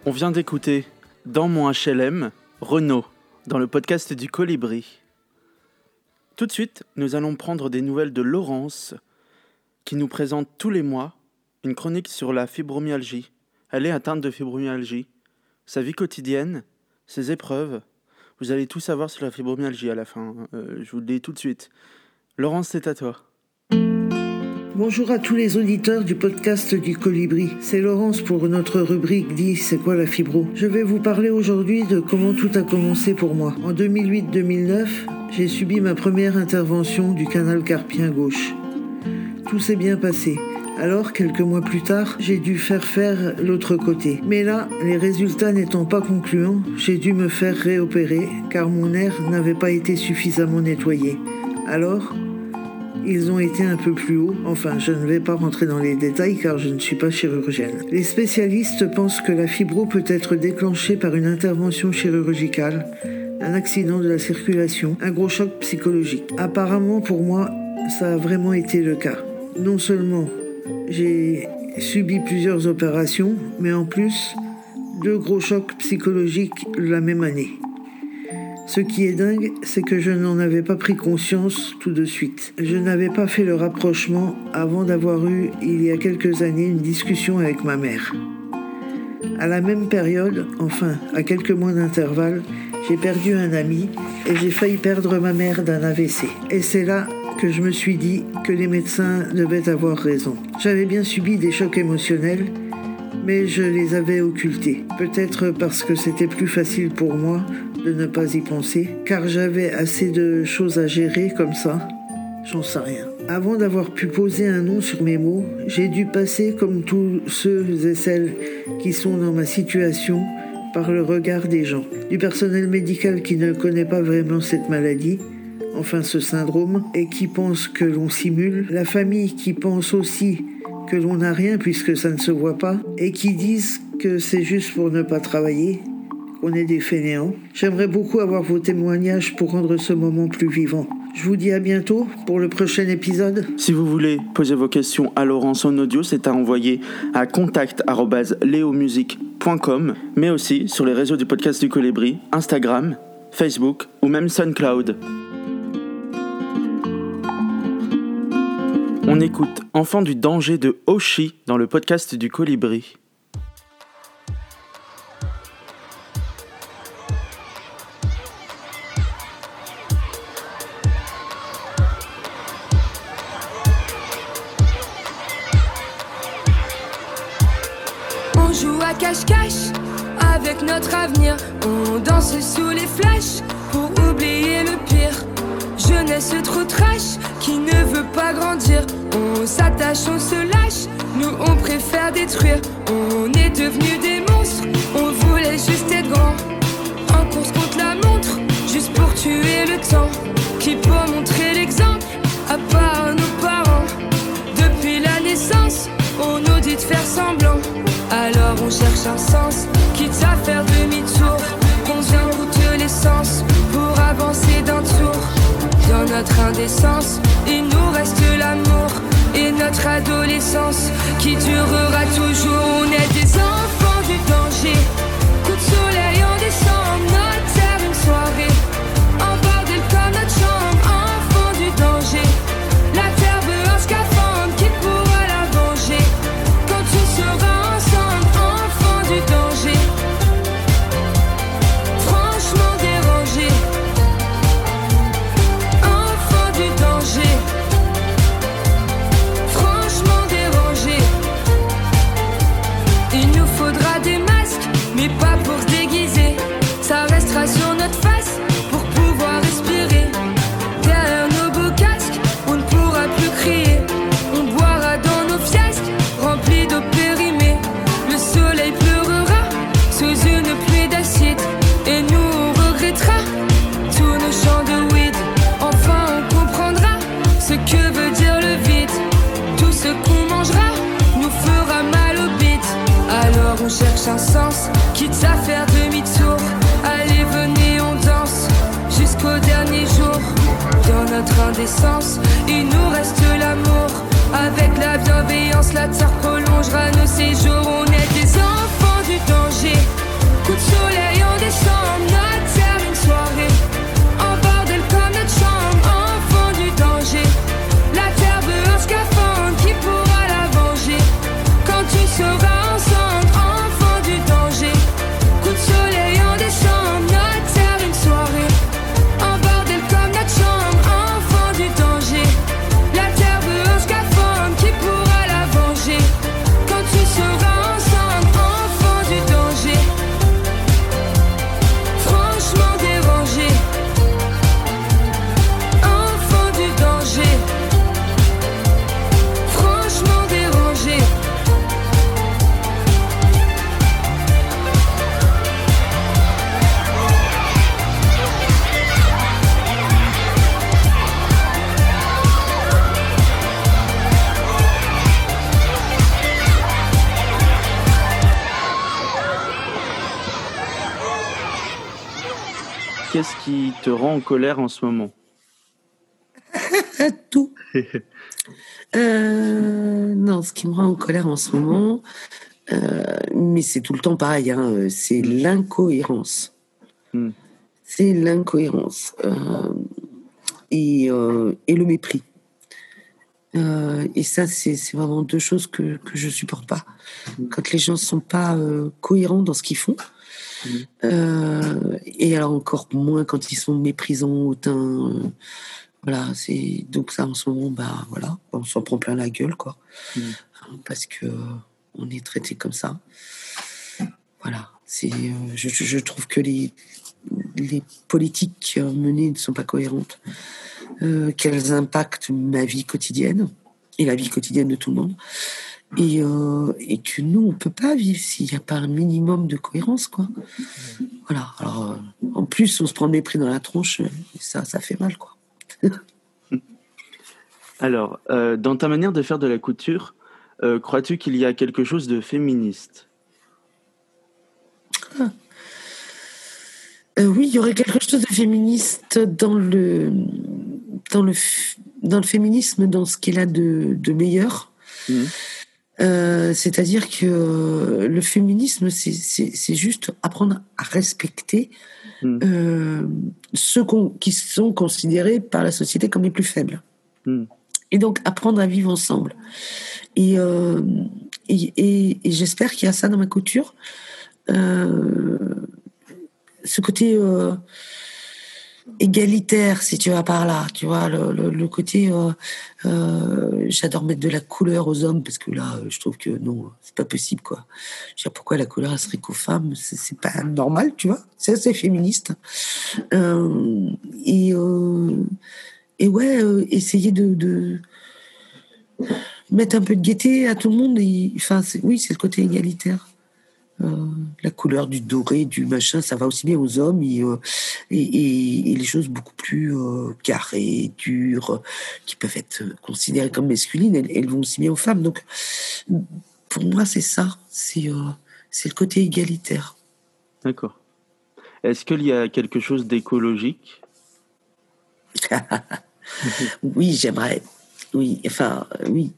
On vient d'écouter « Dans mon HLM », Renaud, dans le podcast du Colibri. Tout de suite, nous allons prendre des nouvelles de Laurence, qui nous présente tous les mois une chronique sur la fibromyalgie. Elle est atteinte de fibromyalgie. Sa vie quotidienne, ses épreuves. Vous allez tout savoir sur la fibromyalgie à la fin. Je vous le dis tout de suite. Laurence, c'est à toi. Bonjour à tous les auditeurs du podcast du Colibri. C'est Laurence pour notre rubrique dit c'est quoi la fibro. Je vais vous parler aujourd'hui de comment tout a commencé pour moi. En 2008-2009, j'ai subi ma première intervention du canal carpien gauche. Tout s'est bien passé. Alors, quelques mois plus tard, j'ai dû faire l'autre côté. Mais là, les résultats n'étant pas concluants, j'ai dû me faire réopérer car mon nerf n'avait pas été suffisamment nettoyé. Alors, ils ont été un peu plus hauts. Enfin, je ne vais pas rentrer dans les détails car je ne suis pas chirurgienne. Les spécialistes pensent que la fibro peut être déclenchée par une intervention chirurgicale, un accident de la circulation, un gros choc psychologique. Apparemment, pour moi, ça a vraiment été le cas. Non seulement j'ai subi plusieurs opérations, mais en plus, 2 gros chocs psychologiques la même année. Ce qui est dingue, c'est que je n'en avais pas pris conscience tout de suite. Je n'avais pas fait le rapprochement avant d'avoir eu, il y a quelques années, une discussion avec ma mère. À la même période, enfin, à quelques mois d'intervalle, j'ai perdu un ami et j'ai failli perdre ma mère d'un AVC. Et c'est là que je me suis dit que les médecins devaient avoir raison. J'avais bien subi des chocs émotionnels, mais je les avais occultés. Peut-être parce que c'était plus facile pour moi de ne pas y penser, car j'avais assez de choses à gérer comme ça, j'en sais rien. Avant d'avoir pu poser un nom sur mes mots, j'ai dû passer, comme tous ceux et celles qui sont dans ma situation, par le regard des gens, du personnel médical qui ne connaît pas vraiment cette maladie, enfin ce syndrome, et qui pense que l'on simule, la famille qui pense aussi que l'on n'a rien puisque ça ne se voit pas, et qui disent que c'est juste pour ne pas travailler, qu'on est des fainéants. J'aimerais beaucoup avoir vos témoignages pour rendre ce moment plus vivant. Je vous dis à bientôt pour le prochain épisode. Si vous voulez poser vos questions à Laurence en audio, c'est à envoyer à contact@leomusique.com, mais aussi sur les réseaux du podcast du Colibri, Instagram, Facebook ou même SoundCloud. On écoute Enfant du danger de Hoshi dans le podcast du Colibri. On joue à cache-cache avec notre avenir. On danse sous les flashs pour oublier le pire. Jeunesse trop trash qui ne veut pas grandir. On s'attache, on se lâche, nous on préfère détruire. On est devenus des monstres, on voulait juste être grand. En course contre la montre, juste pour tuer le temps. Qui peut montrer l'exemple, à part nos parents. Depuis la naissance, on nous dit plus de faire semblant. Alors on cherche un sens, quitte à faire demi-tour. On vient coûter l'essence pour avancer d'un tour. Dans notre indécence, il nous reste l'amour et notre adolescence qui durera toujours. On est des enfants du danger. Coup de soleil en décembre, notre terre une soirée. En bordel comme notre chambre, enfant du danger. La terre veut un scaphandre qui pourra la venger. Quand on sera ensemble, enfant du danger. Franchement dérangé. Enfant du danger. Franchement dérangé. Il nous faudra des masques, mais pas pour se déguiser. Ça restera sur notre face. On cherche un sens, quitte à faire demi-tour. Allez, venez, on danse jusqu'au dernier jour. Dans notre indécence, il nous reste l'amour. Avec la bienveillance, la terre prolongera nos séjours. On est des enfants du danger. Coup de soleil en décembre, notre terre une soirée. En bordel comme notre chambre, enfants du danger. La terre veut un scaphandre qui pourra la venger. Quand tu seras ensemble. Qu'est-ce qui te rend en colère en ce moment ? Tout. Non, ce qui me rend en colère en ce moment, mais c'est tout le temps pareil, hein, c'est l'incohérence. Mm. C'est l'incohérence et le mépris. Et ça, c'est vraiment deux choses que je supporte pas. Quand les gens ne sont pas cohérents dans ce qu'ils font. Et alors encore moins quand ils sont méprisants, hautains, voilà, c'est donc ça en ce moment, bah voilà, on s'en prend plein la gueule quoi, parce que on est traité comme ça. Voilà, c'est je trouve que les politiques menées ne sont pas cohérentes, qu'elles impactent ma vie quotidienne et la vie quotidienne de tout le monde. Et que nous, on ne peut pas vivre s'il n'y a pas un minimum de cohérence, quoi. Voilà. Alors, en plus, on se prend le mépris dans la tronche, ça fait mal, quoi. Alors, dans ta manière de faire de la couture, crois-tu qu'il y a quelque chose de féministe ? Oui, il y aurait quelque chose de féministe dans le féminisme, dans ce qu'il a de meilleur. Mmh. C'est-à-dire que le féminisme, c'est juste apprendre à respecter ceux qui sont considérés par la société comme les plus faibles. Mm. Et donc, apprendre à vivre ensemble. Et j'espère qu'il y a ça dans ma couture. Ce côté égalitaire, si tu vas par là, tu vois, le côté j'adore mettre de la couleur aux hommes parce que là je trouve que non, c'est pas possible quoi. Je veux dire, pourquoi la couleur elle serait qu'aux femmes, c'est pas normal, tu vois, c'est assez féministe. Et ouais, essayer de mettre un peu de gaieté à tout le monde, enfin oui, c'est le côté égalitaire. La couleur du doré, du machin, ça va aussi bien aux hommes et les choses beaucoup plus carrées, dures, qui peuvent être considérées comme masculines, elles vont aussi bien aux femmes. Donc, Pour moi, c'est ça, c'est le côté égalitaire. D'accord. Est-ce qu'il y a quelque chose d'écologique ? Oui, j'aimerais. Oui, enfin, oui,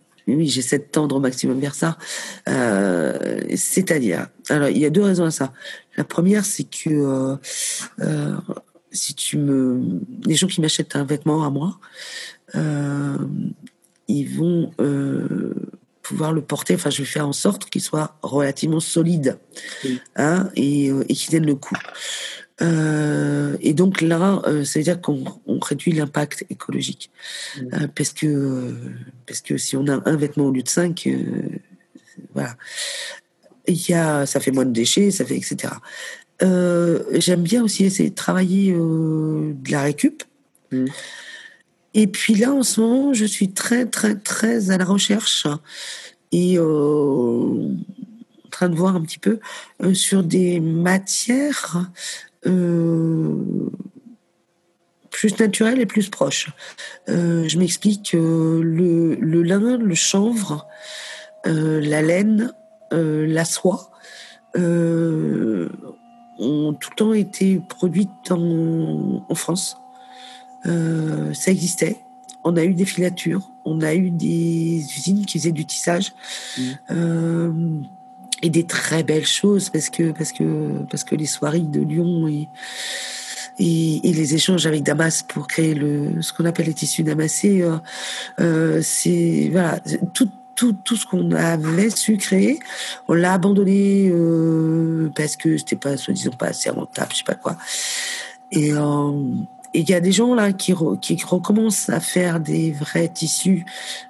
j'essaie de tendre au maximum vers ça. C'est-à-dire, alors, il y a deux raisons à ça. La première, c'est que les gens qui m'achètent un vêtement à moi, ils vont pouvoir le porter. Enfin, je vais faire en sorte qu'il soit relativement solide, hein, et qu'il tienne le coup. Et donc là, ça veut dire qu'on réduit l'impact écologique, parce que si on a un vêtement au lieu de 5, voilà, ça fait moins de déchets, ça fait etc. J'aime bien aussi essayer de travailler de la récup. Et puis là, en ce moment, je suis très, très, très à la recherche et en train de voir un petit peu sur des matières plus naturelles et plus proches. Je m'explique, le lin, le chanvre, la laine, la soie ont tout le temps été produites en France. Ça existait. On a eu des filatures, on a eu des usines qui faisaient du tissage, et des très belles choses parce que les soirées de Lyon et les échanges avec Damas pour créer ce qu'on appelle les tissus damassés, c'est voilà, tout ce qu'on avait su créer, on l'a abandonné parce que c'était pas, soi-disant, pas assez rentable, je sais pas quoi. Et il y a des gens là qui recommencent à faire des vrais tissus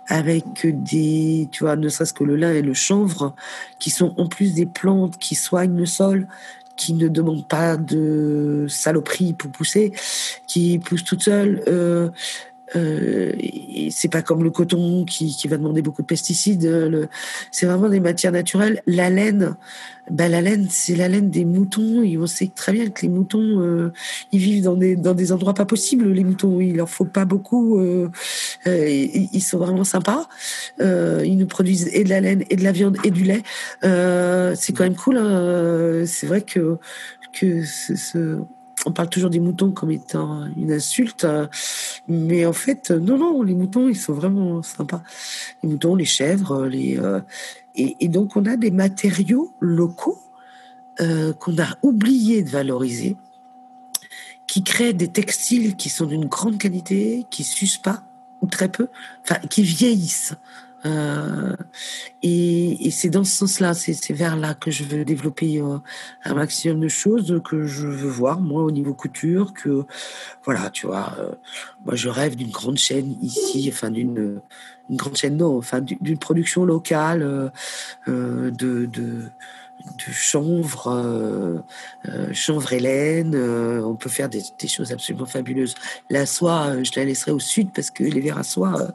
avec des, tu vois, ne serait-ce que le lin et le chanvre, qui sont en plus des plantes qui soignent le sol, qui ne demandent pas de saloperie pour pousser, qui poussent toutes seules. Et c'est pas comme le coton qui va demander beaucoup de pesticides. C'est vraiment des matières naturelles. La laine, c'est la laine des moutons. Et on sait très bien que les moutons, ils vivent dans des endroits pas possibles. Les moutons, il leur faut pas beaucoup. Ils sont vraiment sympas. Ils nous produisent et de la laine, et de la viande, et du lait. C'est quand même cool, hein. C'est vrai que on parle toujours des moutons comme étant une insulte, mais en fait, non, les moutons, ils sont vraiment sympas. Les moutons, les chèvres, et donc on a des matériaux locaux qu'on a oublié de valoriser, qui créent des textiles qui sont d'une grande qualité, qui s'usent pas, ou très peu, enfin, qui vieillissent. Et c'est dans ce sens-là, c'est vers là que je veux développer un maximum de choses que je veux voir, moi, au niveau couture, que, voilà, tu vois, moi, je rêve d'une grande chaîne ici, enfin, d'une grande chaîne, non, enfin, d'une production locale, de chanvre, chanvre et laine, on peut faire des choses absolument fabuleuses. La soie, je la laisserai au sud parce que les vers à soie,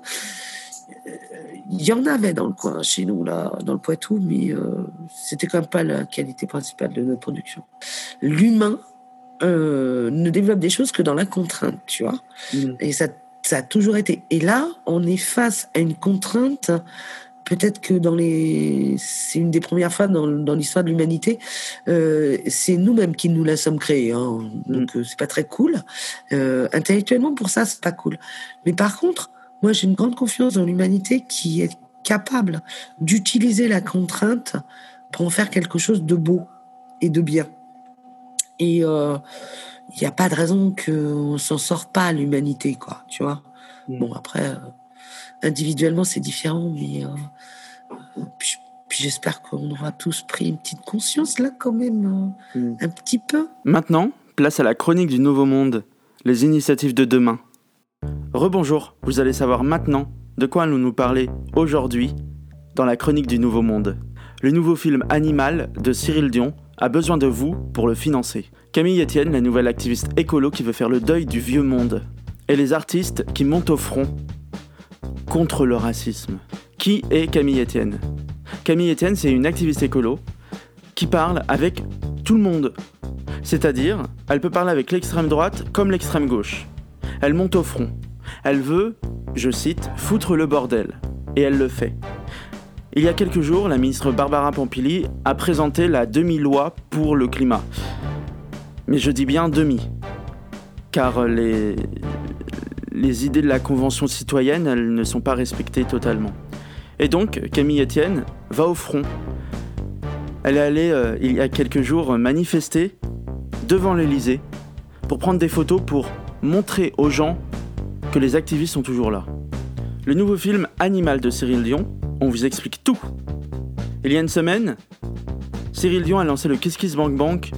il y en avait dans le coin, chez nous, là, dans le Poitou, mais c'était quand même pas la qualité principale de notre production. L'humain ne développe des choses que dans la contrainte, tu vois. Et ça a toujours été. Et là, on est face à une contrainte. Peut-être que c'est une des premières fois dans l'histoire de l'humanité, c'est nous-mêmes qui nous la sommes créée, hein. Donc c'est pas très cool. Intellectuellement, pour ça, c'est pas cool. Mais par contre, moi, j'ai une grande confiance dans l'humanité qui est capable d'utiliser la contrainte pour en faire quelque chose de beau et de bien. Et il n'y a pas de raison qu'on ne s'en sorte pas, l'humanité, quoi, tu vois. Bon, après, individuellement, c'est différent, mais puis j'espère qu'on aura tous pris une petite conscience, là, quand même, un petit peu. Maintenant, place à la chronique du Nouveau Monde, les initiatives de demain. Rebonjour, vous allez savoir maintenant de quoi allons nous parler aujourd'hui dans la chronique du Nouveau Monde. Le nouveau film Animal de Cyril Dion a besoin de vous pour le financer. Camille Etienne, la nouvelle activiste écolo qui veut faire le deuil du vieux monde. Et les artistes qui montent au front contre le racisme. Qui est Camille Etienne ? Camille Etienne, c'est une activiste écolo qui parle avec tout le monde. C'est-à-dire, elle peut parler avec l'extrême droite comme l'extrême gauche. Elle monte au front. Elle veut, je cite, « foutre le bordel ». Et elle le fait. Il y a quelques jours, la ministre Barbara Pompili a présenté la demi-loi pour le climat. Mais je dis bien demi, car les idées de la Convention citoyenne, elles ne sont pas respectées totalement. Et donc, Camille Etienne va au front. Elle est allée, il y a quelques jours, manifester devant l'Élysée pour prendre des photos pour montrer aux gens que les activistes sont toujours là. Le nouveau film Animal de Cyril Dion, on vous explique tout. Il y a une semaine, Cyril Dion a lancé le Kiss Kiss Bank Bank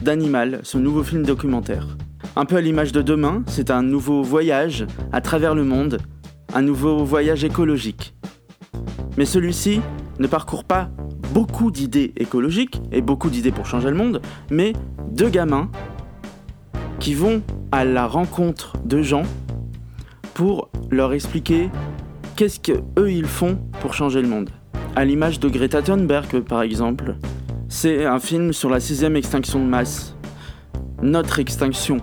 d'Animal, son nouveau film documentaire. Un peu à l'image de Demain, c'est un nouveau voyage à travers le monde, un nouveau voyage écologique. Mais celui-ci ne parcourt pas beaucoup d'idées écologiques et beaucoup d'idées pour changer le monde, mais deux gamins qui vont à la rencontre de gens pour leur expliquer qu'est-ce qu'eux ils font pour changer le monde. À l'image de Greta Thunberg par exemple, c'est un film sur la 6e extinction de masse, notre extinction.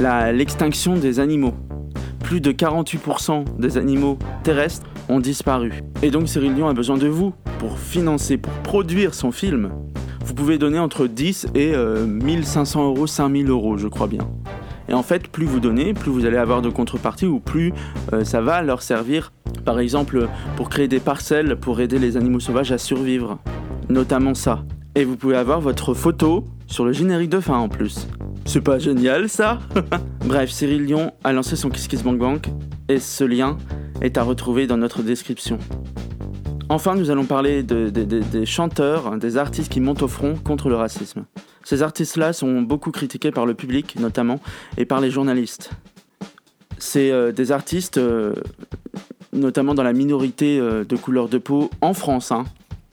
L'extinction des animaux. Plus de 48% des animaux terrestres ont disparu. Et donc Cyril Dion a besoin de vous pour financer, pour produire son film. Vous pouvez donner entre 10 et 1 500 euros, 5 000 euros, je crois bien. Et en fait, plus vous donnez, plus vous allez avoir de contrepartie ou plus ça va leur servir, par exemple, pour créer des parcelles, pour aider les animaux sauvages à survivre. Notamment ça. Et vous pouvez avoir votre photo sur le générique de fin en plus. C'est pas génial, ça? Bref, Cyril Dion a lancé son Kiss Kiss Bank Bank et ce lien est à retrouver dans notre description. Enfin, nous allons parler des chanteurs, des artistes qui montent au front contre le racisme. Ces artistes-là sont beaucoup critiqués par le public, notamment, et par les journalistes. C'est des artistes, notamment dans la minorité de couleur de peau, en France, hein,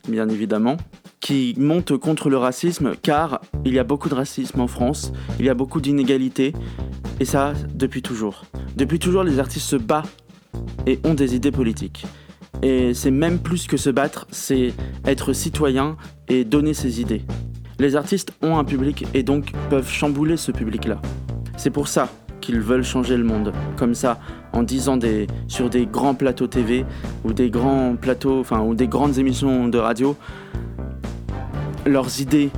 bien évidemment, qui montent contre le racisme, car il y a beaucoup de racisme en France, il y a beaucoup d'inégalités, et ça, depuis toujours. Depuis toujours, les artistes se battent et ont des idées politiques. Et c'est même plus que se battre, c'est être citoyen et donner ses idées. Les artistes ont un public et donc peuvent chambouler ce public-là. C'est pour ça qu'ils veulent changer le monde, comme ça, en disant sur des grands plateaux TV ou des grands plateaux, ou des grandes émissions de radio, leurs idées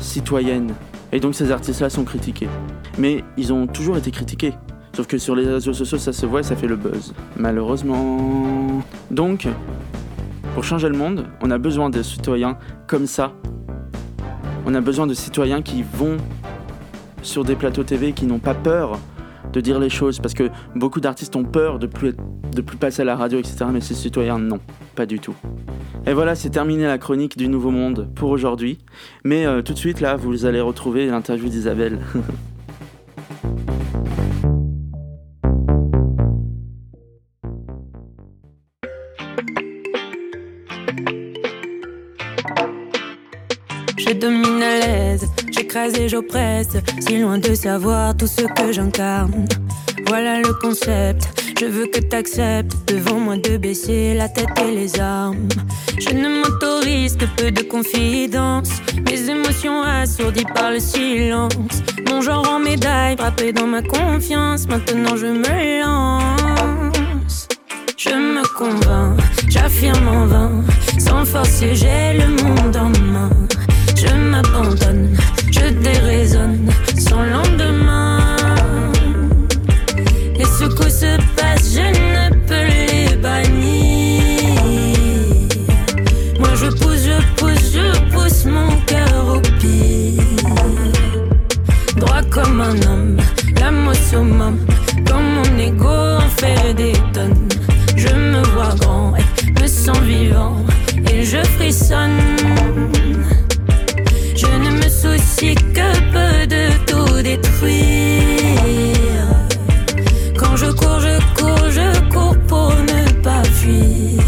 citoyennes. Et donc ces artistes-là sont critiqués. Mais ils ont toujours été critiqués. Sauf que sur les réseaux sociaux, ça se voit et ça fait le buzz. Malheureusement. Donc, pour changer le monde, on a besoin de citoyens comme ça. On a besoin de citoyens qui vont sur des plateaux TV, qui n'ont pas peur de dire les choses. Parce que beaucoup d'artistes ont peur de plus passer à la radio, etc. Mais ces citoyens, non, pas du tout. Et voilà, c'est terminé la chronique du Nouveau Monde pour aujourd'hui. Mais tout de suite, là, vous allez retrouver l'interview d'Isabelle. Je domine à l'aise, j'écrase et j'oppresse, si loin de savoir tout ce que j'incarne. Voilà le concept, je veux que t'acceptes devant moi de baisser la tête et les armes. Je ne m'autorise que peu de confidence, mes émotions assourdies par le silence. Mon genre en médaille, frappé dans ma confiance, maintenant je me lance. Je me convainc, j'affirme en vain, sans forcer j'ai le monde en main. Je m'abandonne, je déraisonne, sans lendemain. Les secousses se passent, je ne peux les bannir. Moi je pousse mon cœur au pire. Droit comme un homme, l'âme au summum, quand mon ego en fait des tonnes. Je me vois grand et me sens vivant, et je frissonne. Je ne me soucie que peu de tout détruire. Quand je cours pour ne pas fuir.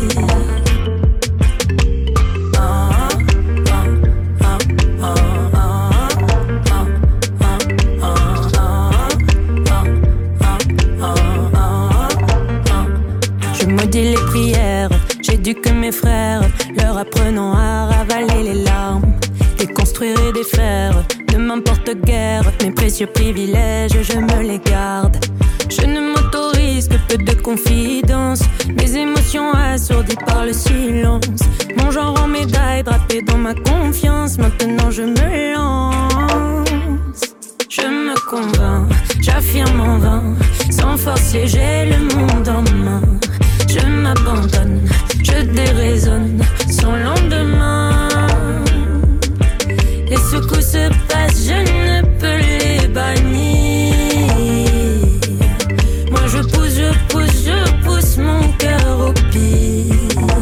Je maudis les prières, j'éduque que mes frères, leur apprenant à ravaler les larmes. Déconstruire et défaire, ne m'importe guère, mes précieux privilèges, je me les garde. Je ne m'autorise que peu de confidence. Mes émotions assourdies par le silence. Mon genre en médaille drapé dans ma confiance. Maintenant je me lance. Je me convainc, j'affirme en vain. Sans forcer, j'ai le monde en main. Je m'abandonne, je déraisonne sans lendemain. Les secousses se passent, je ne peux les bannir. Moi je pousse, je pousse, je pousse mon cœur au pire.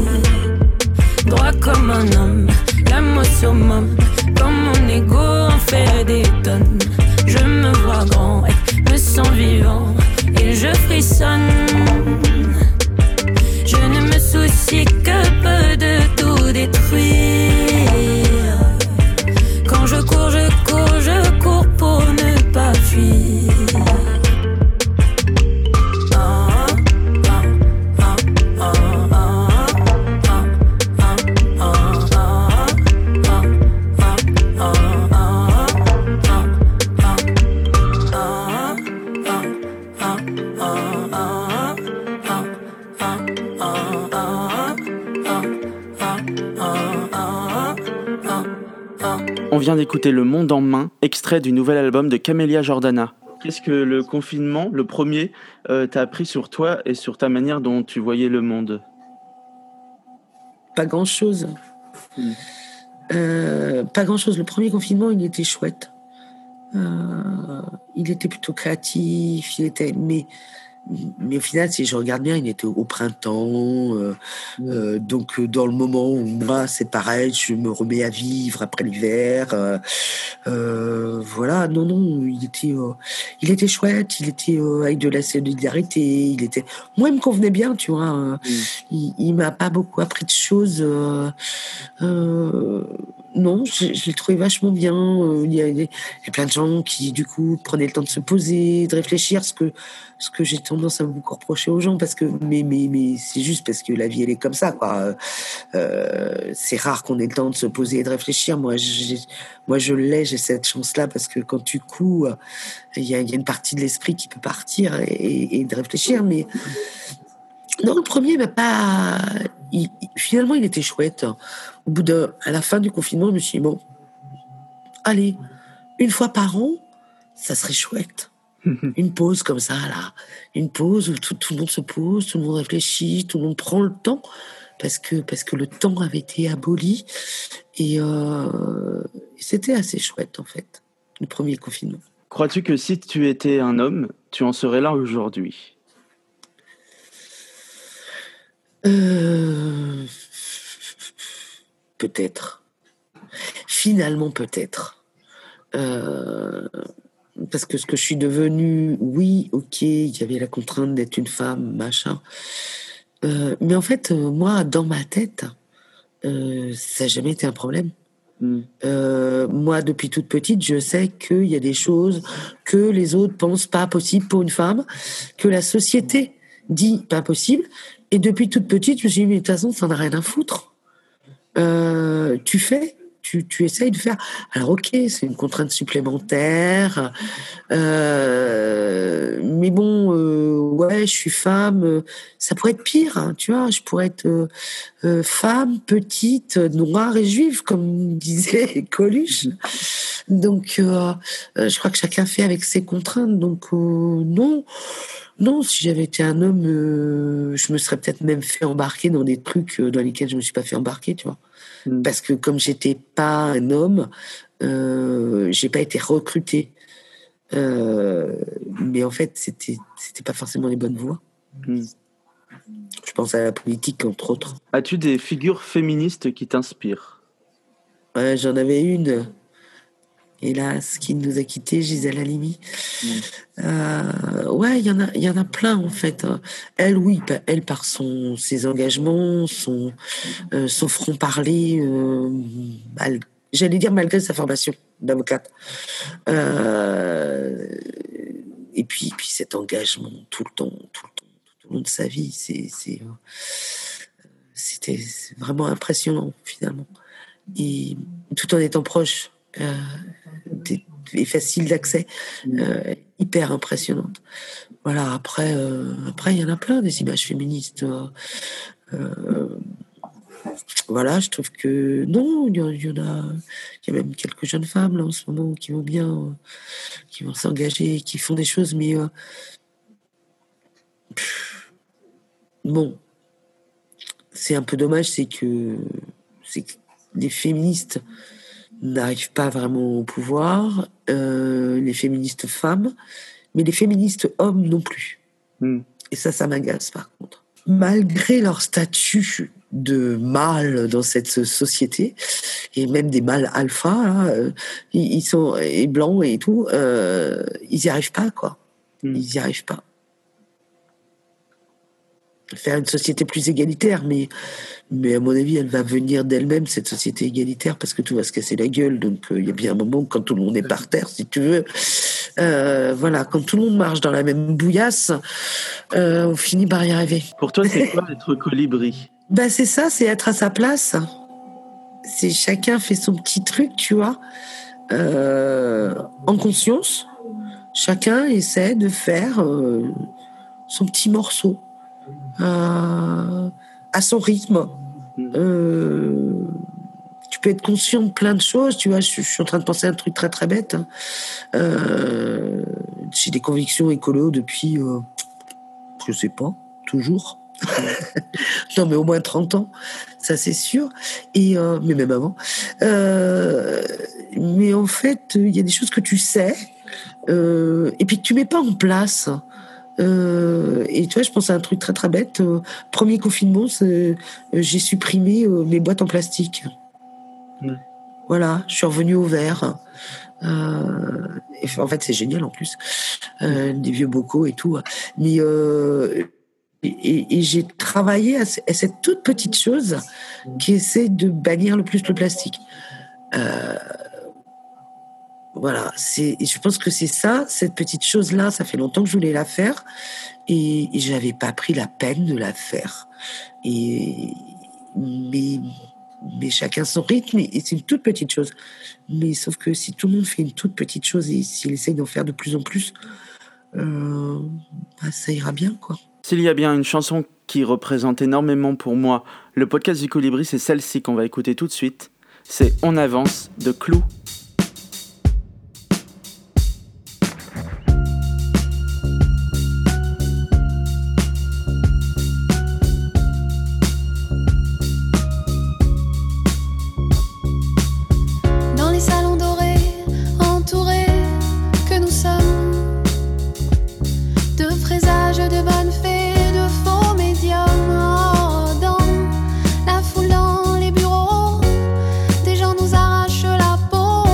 Droit comme un homme, l'amour summum. Quand mon ego en fait des tonnes, je me vois grand et me sens vivant. Et je frissonne. Je ne me soucie que peu de tout détruire. Quand je cours, je cours, je cours pour ne pas fuir. On vient d'écouter Le Monde en Main, extrait du nouvel album de Camélia Jordana. Qu'est-ce que le confinement, le premier, t'a appris sur toi et sur ta manière dont tu voyais le monde ? Pas grand-chose. Pas grand-chose. Le premier confinement, il était chouette. Il était plutôt créatif. Mais au final, si je regarde bien, il était au printemps. Donc, dans le moment où moi, c'est pareil, je me remets à vivre après l'hiver. Voilà, non, il était chouette, il était avec de la solidarité. Moi, il me convenait bien, tu vois. Il m'a pas beaucoup appris de choses. Non, je le trouvais vachement bien. Il y a plein de gens qui, du coup, prenaient le temps de se poser, de réfléchir, ce que j'ai tendance à beaucoup reprocher aux gens, parce que, mais c'est juste parce que la vie, elle est comme ça, quoi. C'est rare qu'on ait le temps de se poser et de réfléchir. Moi, je l'ai, j'ai cette chance-là, parce que quand tu cours, il y a une partie de l'esprit qui peut partir et de réfléchir, mais... Non, le premier, finalement, il était chouette. À la fin du confinement, je me suis dit, bon, allez, une fois par an, ça serait chouette. Une pause comme ça, là. Une pause où tout le monde se pose, tout le monde réfléchit, tout le monde prend le temps, parce que le temps avait été aboli. Et c'était assez chouette, en fait, le premier confinement. Crois-tu que si tu étais un homme, tu en serais là aujourd'hui ? Peut-être. Finalement, peut-être. Parce que ce que je suis devenue, oui, ok, il y avait la contrainte d'être une femme, machin. Mais en fait, moi, dans ma tête, ça n'a jamais été un problème. Moi, depuis toute petite, je sais qu'il y a des choses que les autres pensent pas possible pour une femme, que la société dit pas possible. Et depuis toute petite, je me suis dit, mais de toute façon, ça n'a rien à foutre. Tu fais, tu essayes de faire. Alors, ok, c'est une contrainte supplémentaire. Mais bon, ouais, je suis femme. Ça pourrait être pire, hein, tu vois. Je pourrais être femme, petite, noire et juive, comme disait Coluche. Donc, je crois que chacun fait avec ses contraintes. Donc, non, si j'avais été un homme, je me serais peut-être même fait embarquer dans des trucs dans lesquels je ne me suis pas fait embarquer, tu vois. Parce que comme je n'étais pas un homme, je n'ai pas été recrutée. Mais en fait, c'était pas forcément les bonnes voies. Je pense à la politique, entre autres. As-tu des figures féministes qui t'inspirent ? Ouais, j'en avais une... Hélas, qui nous a quittés, Gisèle Halimi. Ouais, il y en a plein, en fait. Elle, oui, elle par ses engagements, son franc-parler, j'allais dire malgré sa formation d'avocate. Et puis cet engagement tout le temps, tout au long de sa vie, c'était vraiment impressionnant, finalement. Et tout en étant proche... et facile d'accès. hyper impressionnante. Voilà, après, il y en a plein des images féministes. Voilà, je trouve que non, il y a même quelques jeunes femmes là en ce moment qui vont bien, qui vont s'engager, qui font des choses, mais bon, c'est un peu dommage, c'est que les féministes n'arrivent pas vraiment au pouvoir, les féministes femmes, mais les féministes hommes non plus. Et ça m'agace par contre. Malgré leur statut de mâles dans cette société, et même des mâles alpha, là, ils sont et blancs et tout, ils n'y arrivent pas, quoi. Ils n'y arrivent pas. Faire une société plus égalitaire, mais à mon avis, elle va venir d'elle-même, cette société égalitaire, parce que tout va se casser la gueule, donc il y a bien un moment quand tout le monde est par terre, si tu veux. Voilà, quand tout le monde marche dans la même bouillasse, on finit par y arriver. Pour toi, c'est quoi être colibri ? Ben c'est ça, c'est être à sa place. C'est chacun fait son petit truc, tu vois, en conscience. Chacun essaie de faire son petit morceau. À son rythme. Tu peux être conscient de plein de choses, tu vois, je suis en train de penser à un truc très très bête. Hein. J'ai des convictions écolo depuis, je sais pas, toujours. Non mais au moins 30 ans, ça c'est sûr. Et, mais même avant. Mais en fait, il y a des choses que tu sais, et puis que tu mets pas en place. Et tu vois, je pense à un truc très très bête. Premier confinement, j'ai supprimé mes boîtes en plastique. Voilà, je suis revenue au verre. Et, en fait, c'est génial en plus. Des vieux bocaux et tout. Mais et j'ai travaillé à cette toute petite chose qui essaie de bannir le plus le plastique. Voilà, je pense que c'est ça, cette petite chose-là, ça fait longtemps que je voulais la faire et je n'avais pas pris la peine de la faire. Mais chacun son rythme et c'est une toute petite chose. Mais sauf que si tout le monde fait une toute petite chose et s'il essaye d'en faire de plus en plus, bah, ça ira bien, quoi. S'il y a bien une chanson qui représente énormément pour moi le podcast du Colibri, c'est celle-ci qu'on va écouter tout de suite. C'est « On avance » de Clou. Dans la foule, dans les bureaux, des gens nous arrachent la peau.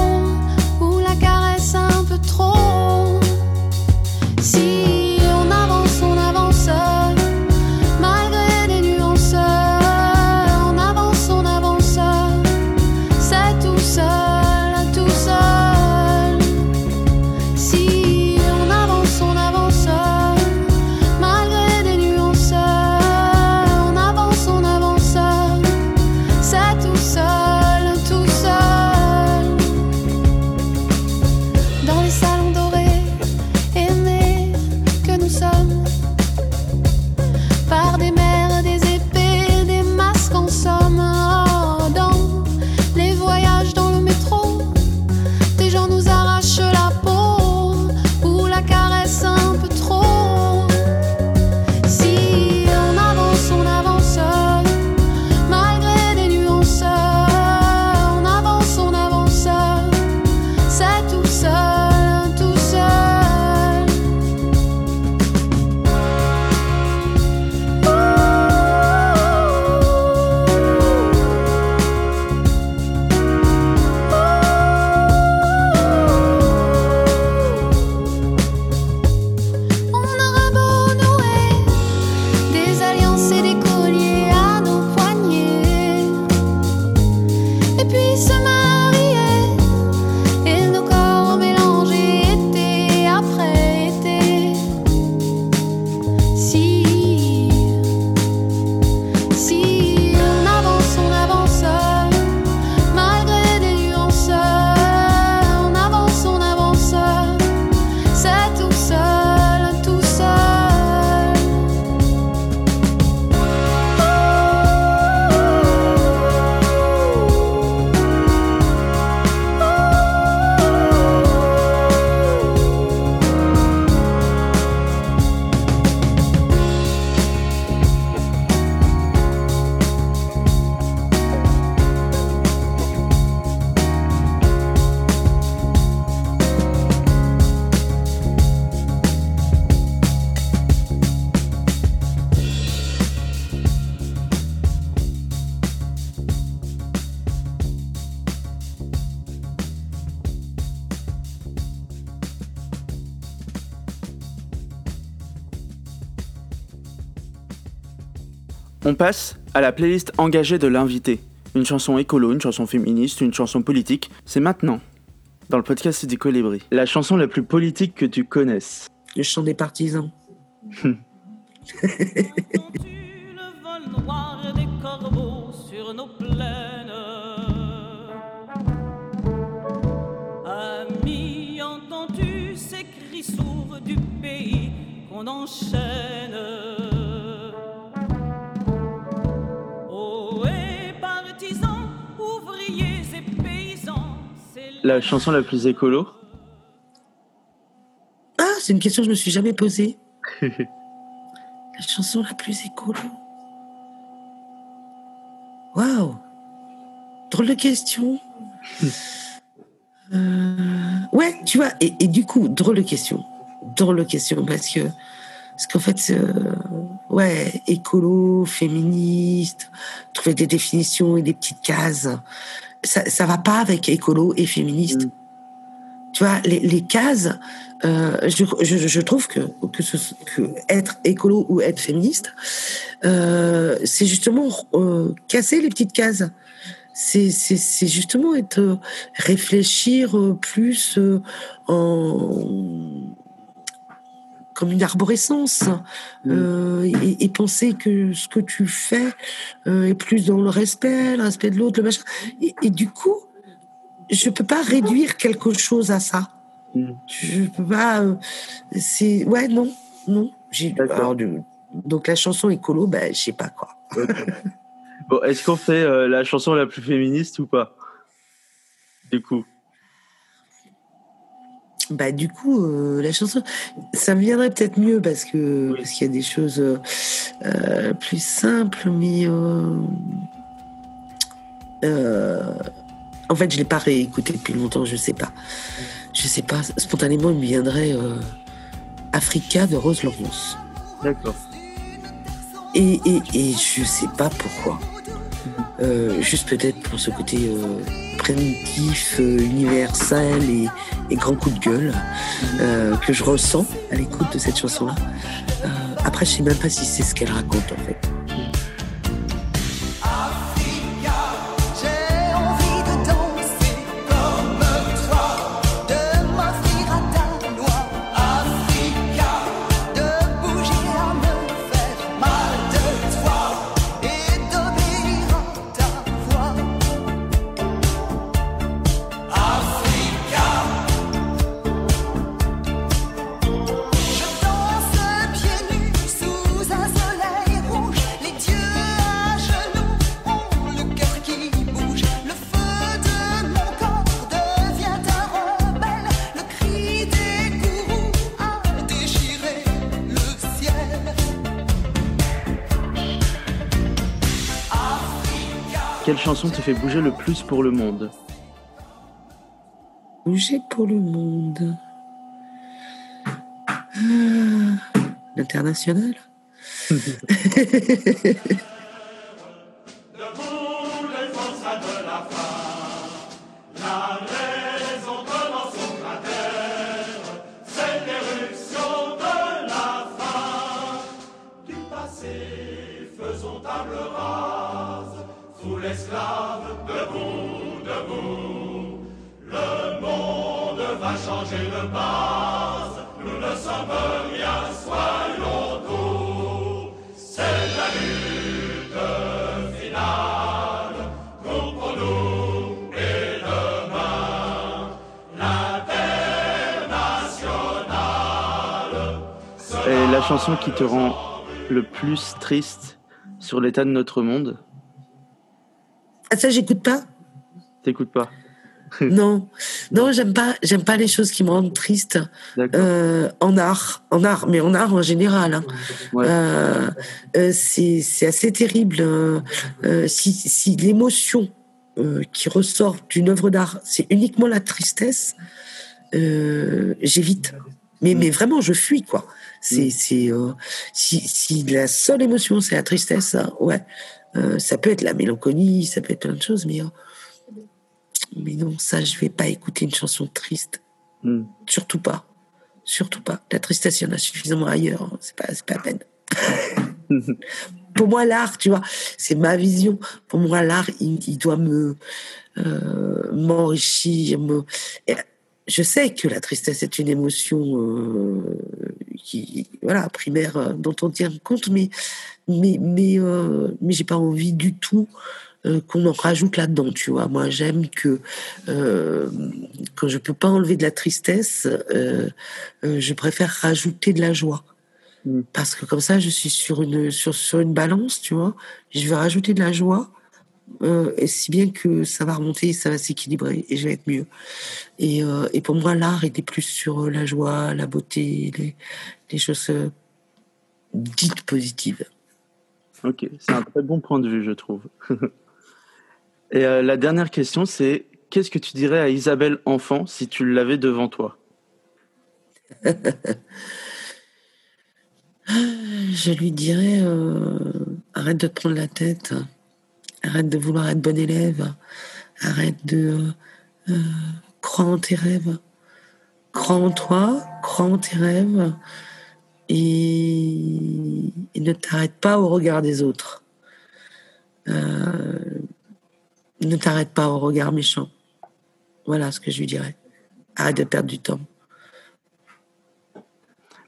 On passe à la playlist engagée de l'invité. Une chanson écolo, une chanson féministe, une chanson politique. C'est maintenant, dans le podcast du Colibri. La chanson la plus politique que tu connaisses. Le chant des partisans. On enchaîne. Oh, et partisans, ouvriers et paysans. La chanson la plus écolo ? Ah, c'est une question que je me suis jamais posée. La chanson la plus écolo. Waouh, drôle de question. Ouais, tu vois, et du coup, drôle de question. Drôle de question, parce qu'en fait, ouais, écolo, féministe, trouver des définitions et des petites cases, ça va pas avec écolo et féministe. Mmh. Tu vois, les cases, je trouve que être écolo ou être féministe, c'est justement casser les petites cases. C'est justement être réfléchir plus en comme une arborescence, et penser que ce que tu fais est plus dans le respect de l'autre, le machin. Et du coup, je peux pas réduire quelque chose à ça. Je peux pas. C'est ouais, non. Donc la chanson écolo, ben je sais pas quoi. Bon, est-ce qu'on fait la chanson la plus féministe ou pas ? Du coup. Bah du coup la chanson ça me viendrait peut-être mieux parce qu'il y a des choses plus simples mais en fait je l'ai pas réécouté depuis longtemps, je sais pas spontanément il me viendrait Africa de Rose Laurence. D'accord. Et je sais pas pourquoi. Juste peut-être pour ce côté primitif, universel et grand coup de gueule que je ressens à l'écoute de cette chanson-là. Après, je sais même pas si c'est ce qu'elle raconte en fait. Quelle chanson te fait bouger le plus pour le monde ? Bouger pour le monde. L'international ? La chanson qui te rend le plus triste sur l'état de notre monde. Ah ça j'écoute pas. T'écoutes pas. Non, j'aime pas les choses qui me rendent triste. En art en général. Hein. Ouais. C'est assez terrible. Si l'émotion qui ressort d'une œuvre d'art, c'est uniquement la tristesse, j'évite. Mais vraiment, je fuis quoi. Si la seule émotion c'est la tristesse, ouais, ça peut être la mélancolie, ça peut être plein de choses, mais non, ça je vais pas écouter une chanson triste, surtout pas. La tristesse il y en a suffisamment ailleurs, hein. C'est pas la peine. Pour moi, l'art, tu vois, c'est ma vision. Pour moi, l'art, il doit m'enrichir. Je sais que la tristesse est une émotion primaire dont on tient compte, mais j'ai pas envie du tout qu'on en rajoute là-dedans, tu vois. Moi, j'aime que quand je peux pas enlever de la tristesse, je préfère rajouter de la joie. Parce que comme ça, je suis sur une balance, tu vois. Je vais rajouter de la joie, et si bien que ça va remonter, ça va s'équilibrer et je vais être mieux. Et pour moi, l'art était plus sur la joie, la beauté, les choses dites positives. Ok, c'est un très bon point de vue, je trouve. Et la dernière question, c'est qu'est-ce que tu dirais à Isabelle enfant si tu l'avais devant toi? Je lui dirais arrête de te prendre la tête, arrête de vouloir être bon élève, arrête de crois en tes rêves, crois en toi, crois en tes rêves et ne t'arrête pas au regard des autres, ne t'arrête pas au regard méchant. Voilà ce que je lui dirais. Arrête de perdre du temps.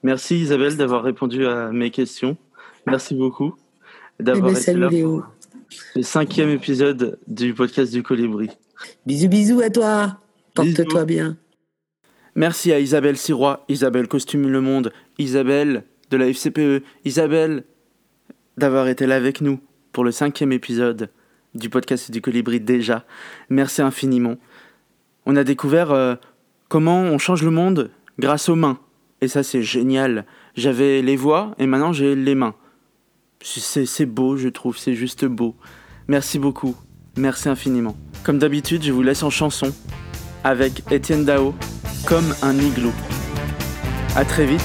Merci Isabelle d'avoir répondu à mes questions. Merci beaucoup d'avoir été là pour le 5e épisode du podcast du Colibri. Bisous, bisous à toi. Porte-toi bien. Merci à Isabelle Sirois, Isabelle Costume Le Monde, Isabelle de la FCPE, Isabelle d'avoir été là avec nous pour le 5e épisode du podcast du Colibri déjà. Merci infiniment. On a découvert comment on change le monde grâce aux mains. Et ça, c'est génial. J'avais les voix et maintenant j'ai les mains. C'est beau, je trouve. C'est juste beau. Merci beaucoup. Merci infiniment. Comme d'habitude, je vous laisse en chanson avec Étienne Dao, Comme un igloo. À très vite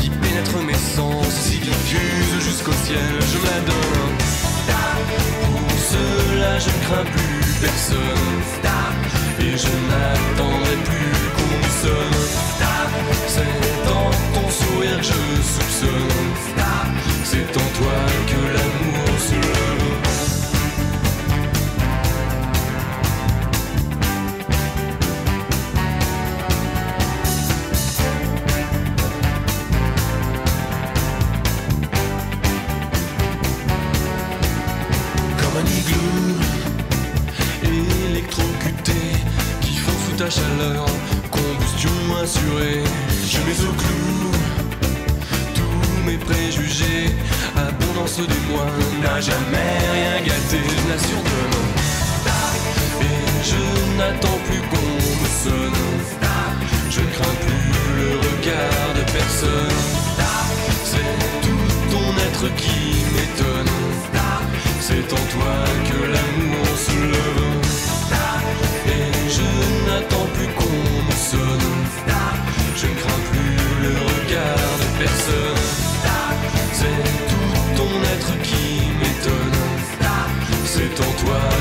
Qui pénètre mes sens, si diffuse jusqu'au ciel, je me la donne. Pour cela je ne crains plus personne, et je n'attendrai plus qu'on me sonne. C'est dans ton sourire que je soupçonne, c'est en toi que l'amour se lève. Chaleur, combustion assurée, je mets au clou tous mes préjugés, abondance des mois, n'a jamais rien gâté, je l'assure demain. Et je n'attends plus qu'on me sonne, je ne crains plus le regard de personne. C'est tout ton être qui m'étonne, c'est en toi que l'amour se lève. Et je n'attends plus qu'on me sonne, je ne crains plus le regard de personne. C'est tout ton être qui m'étonne, c'est en toi.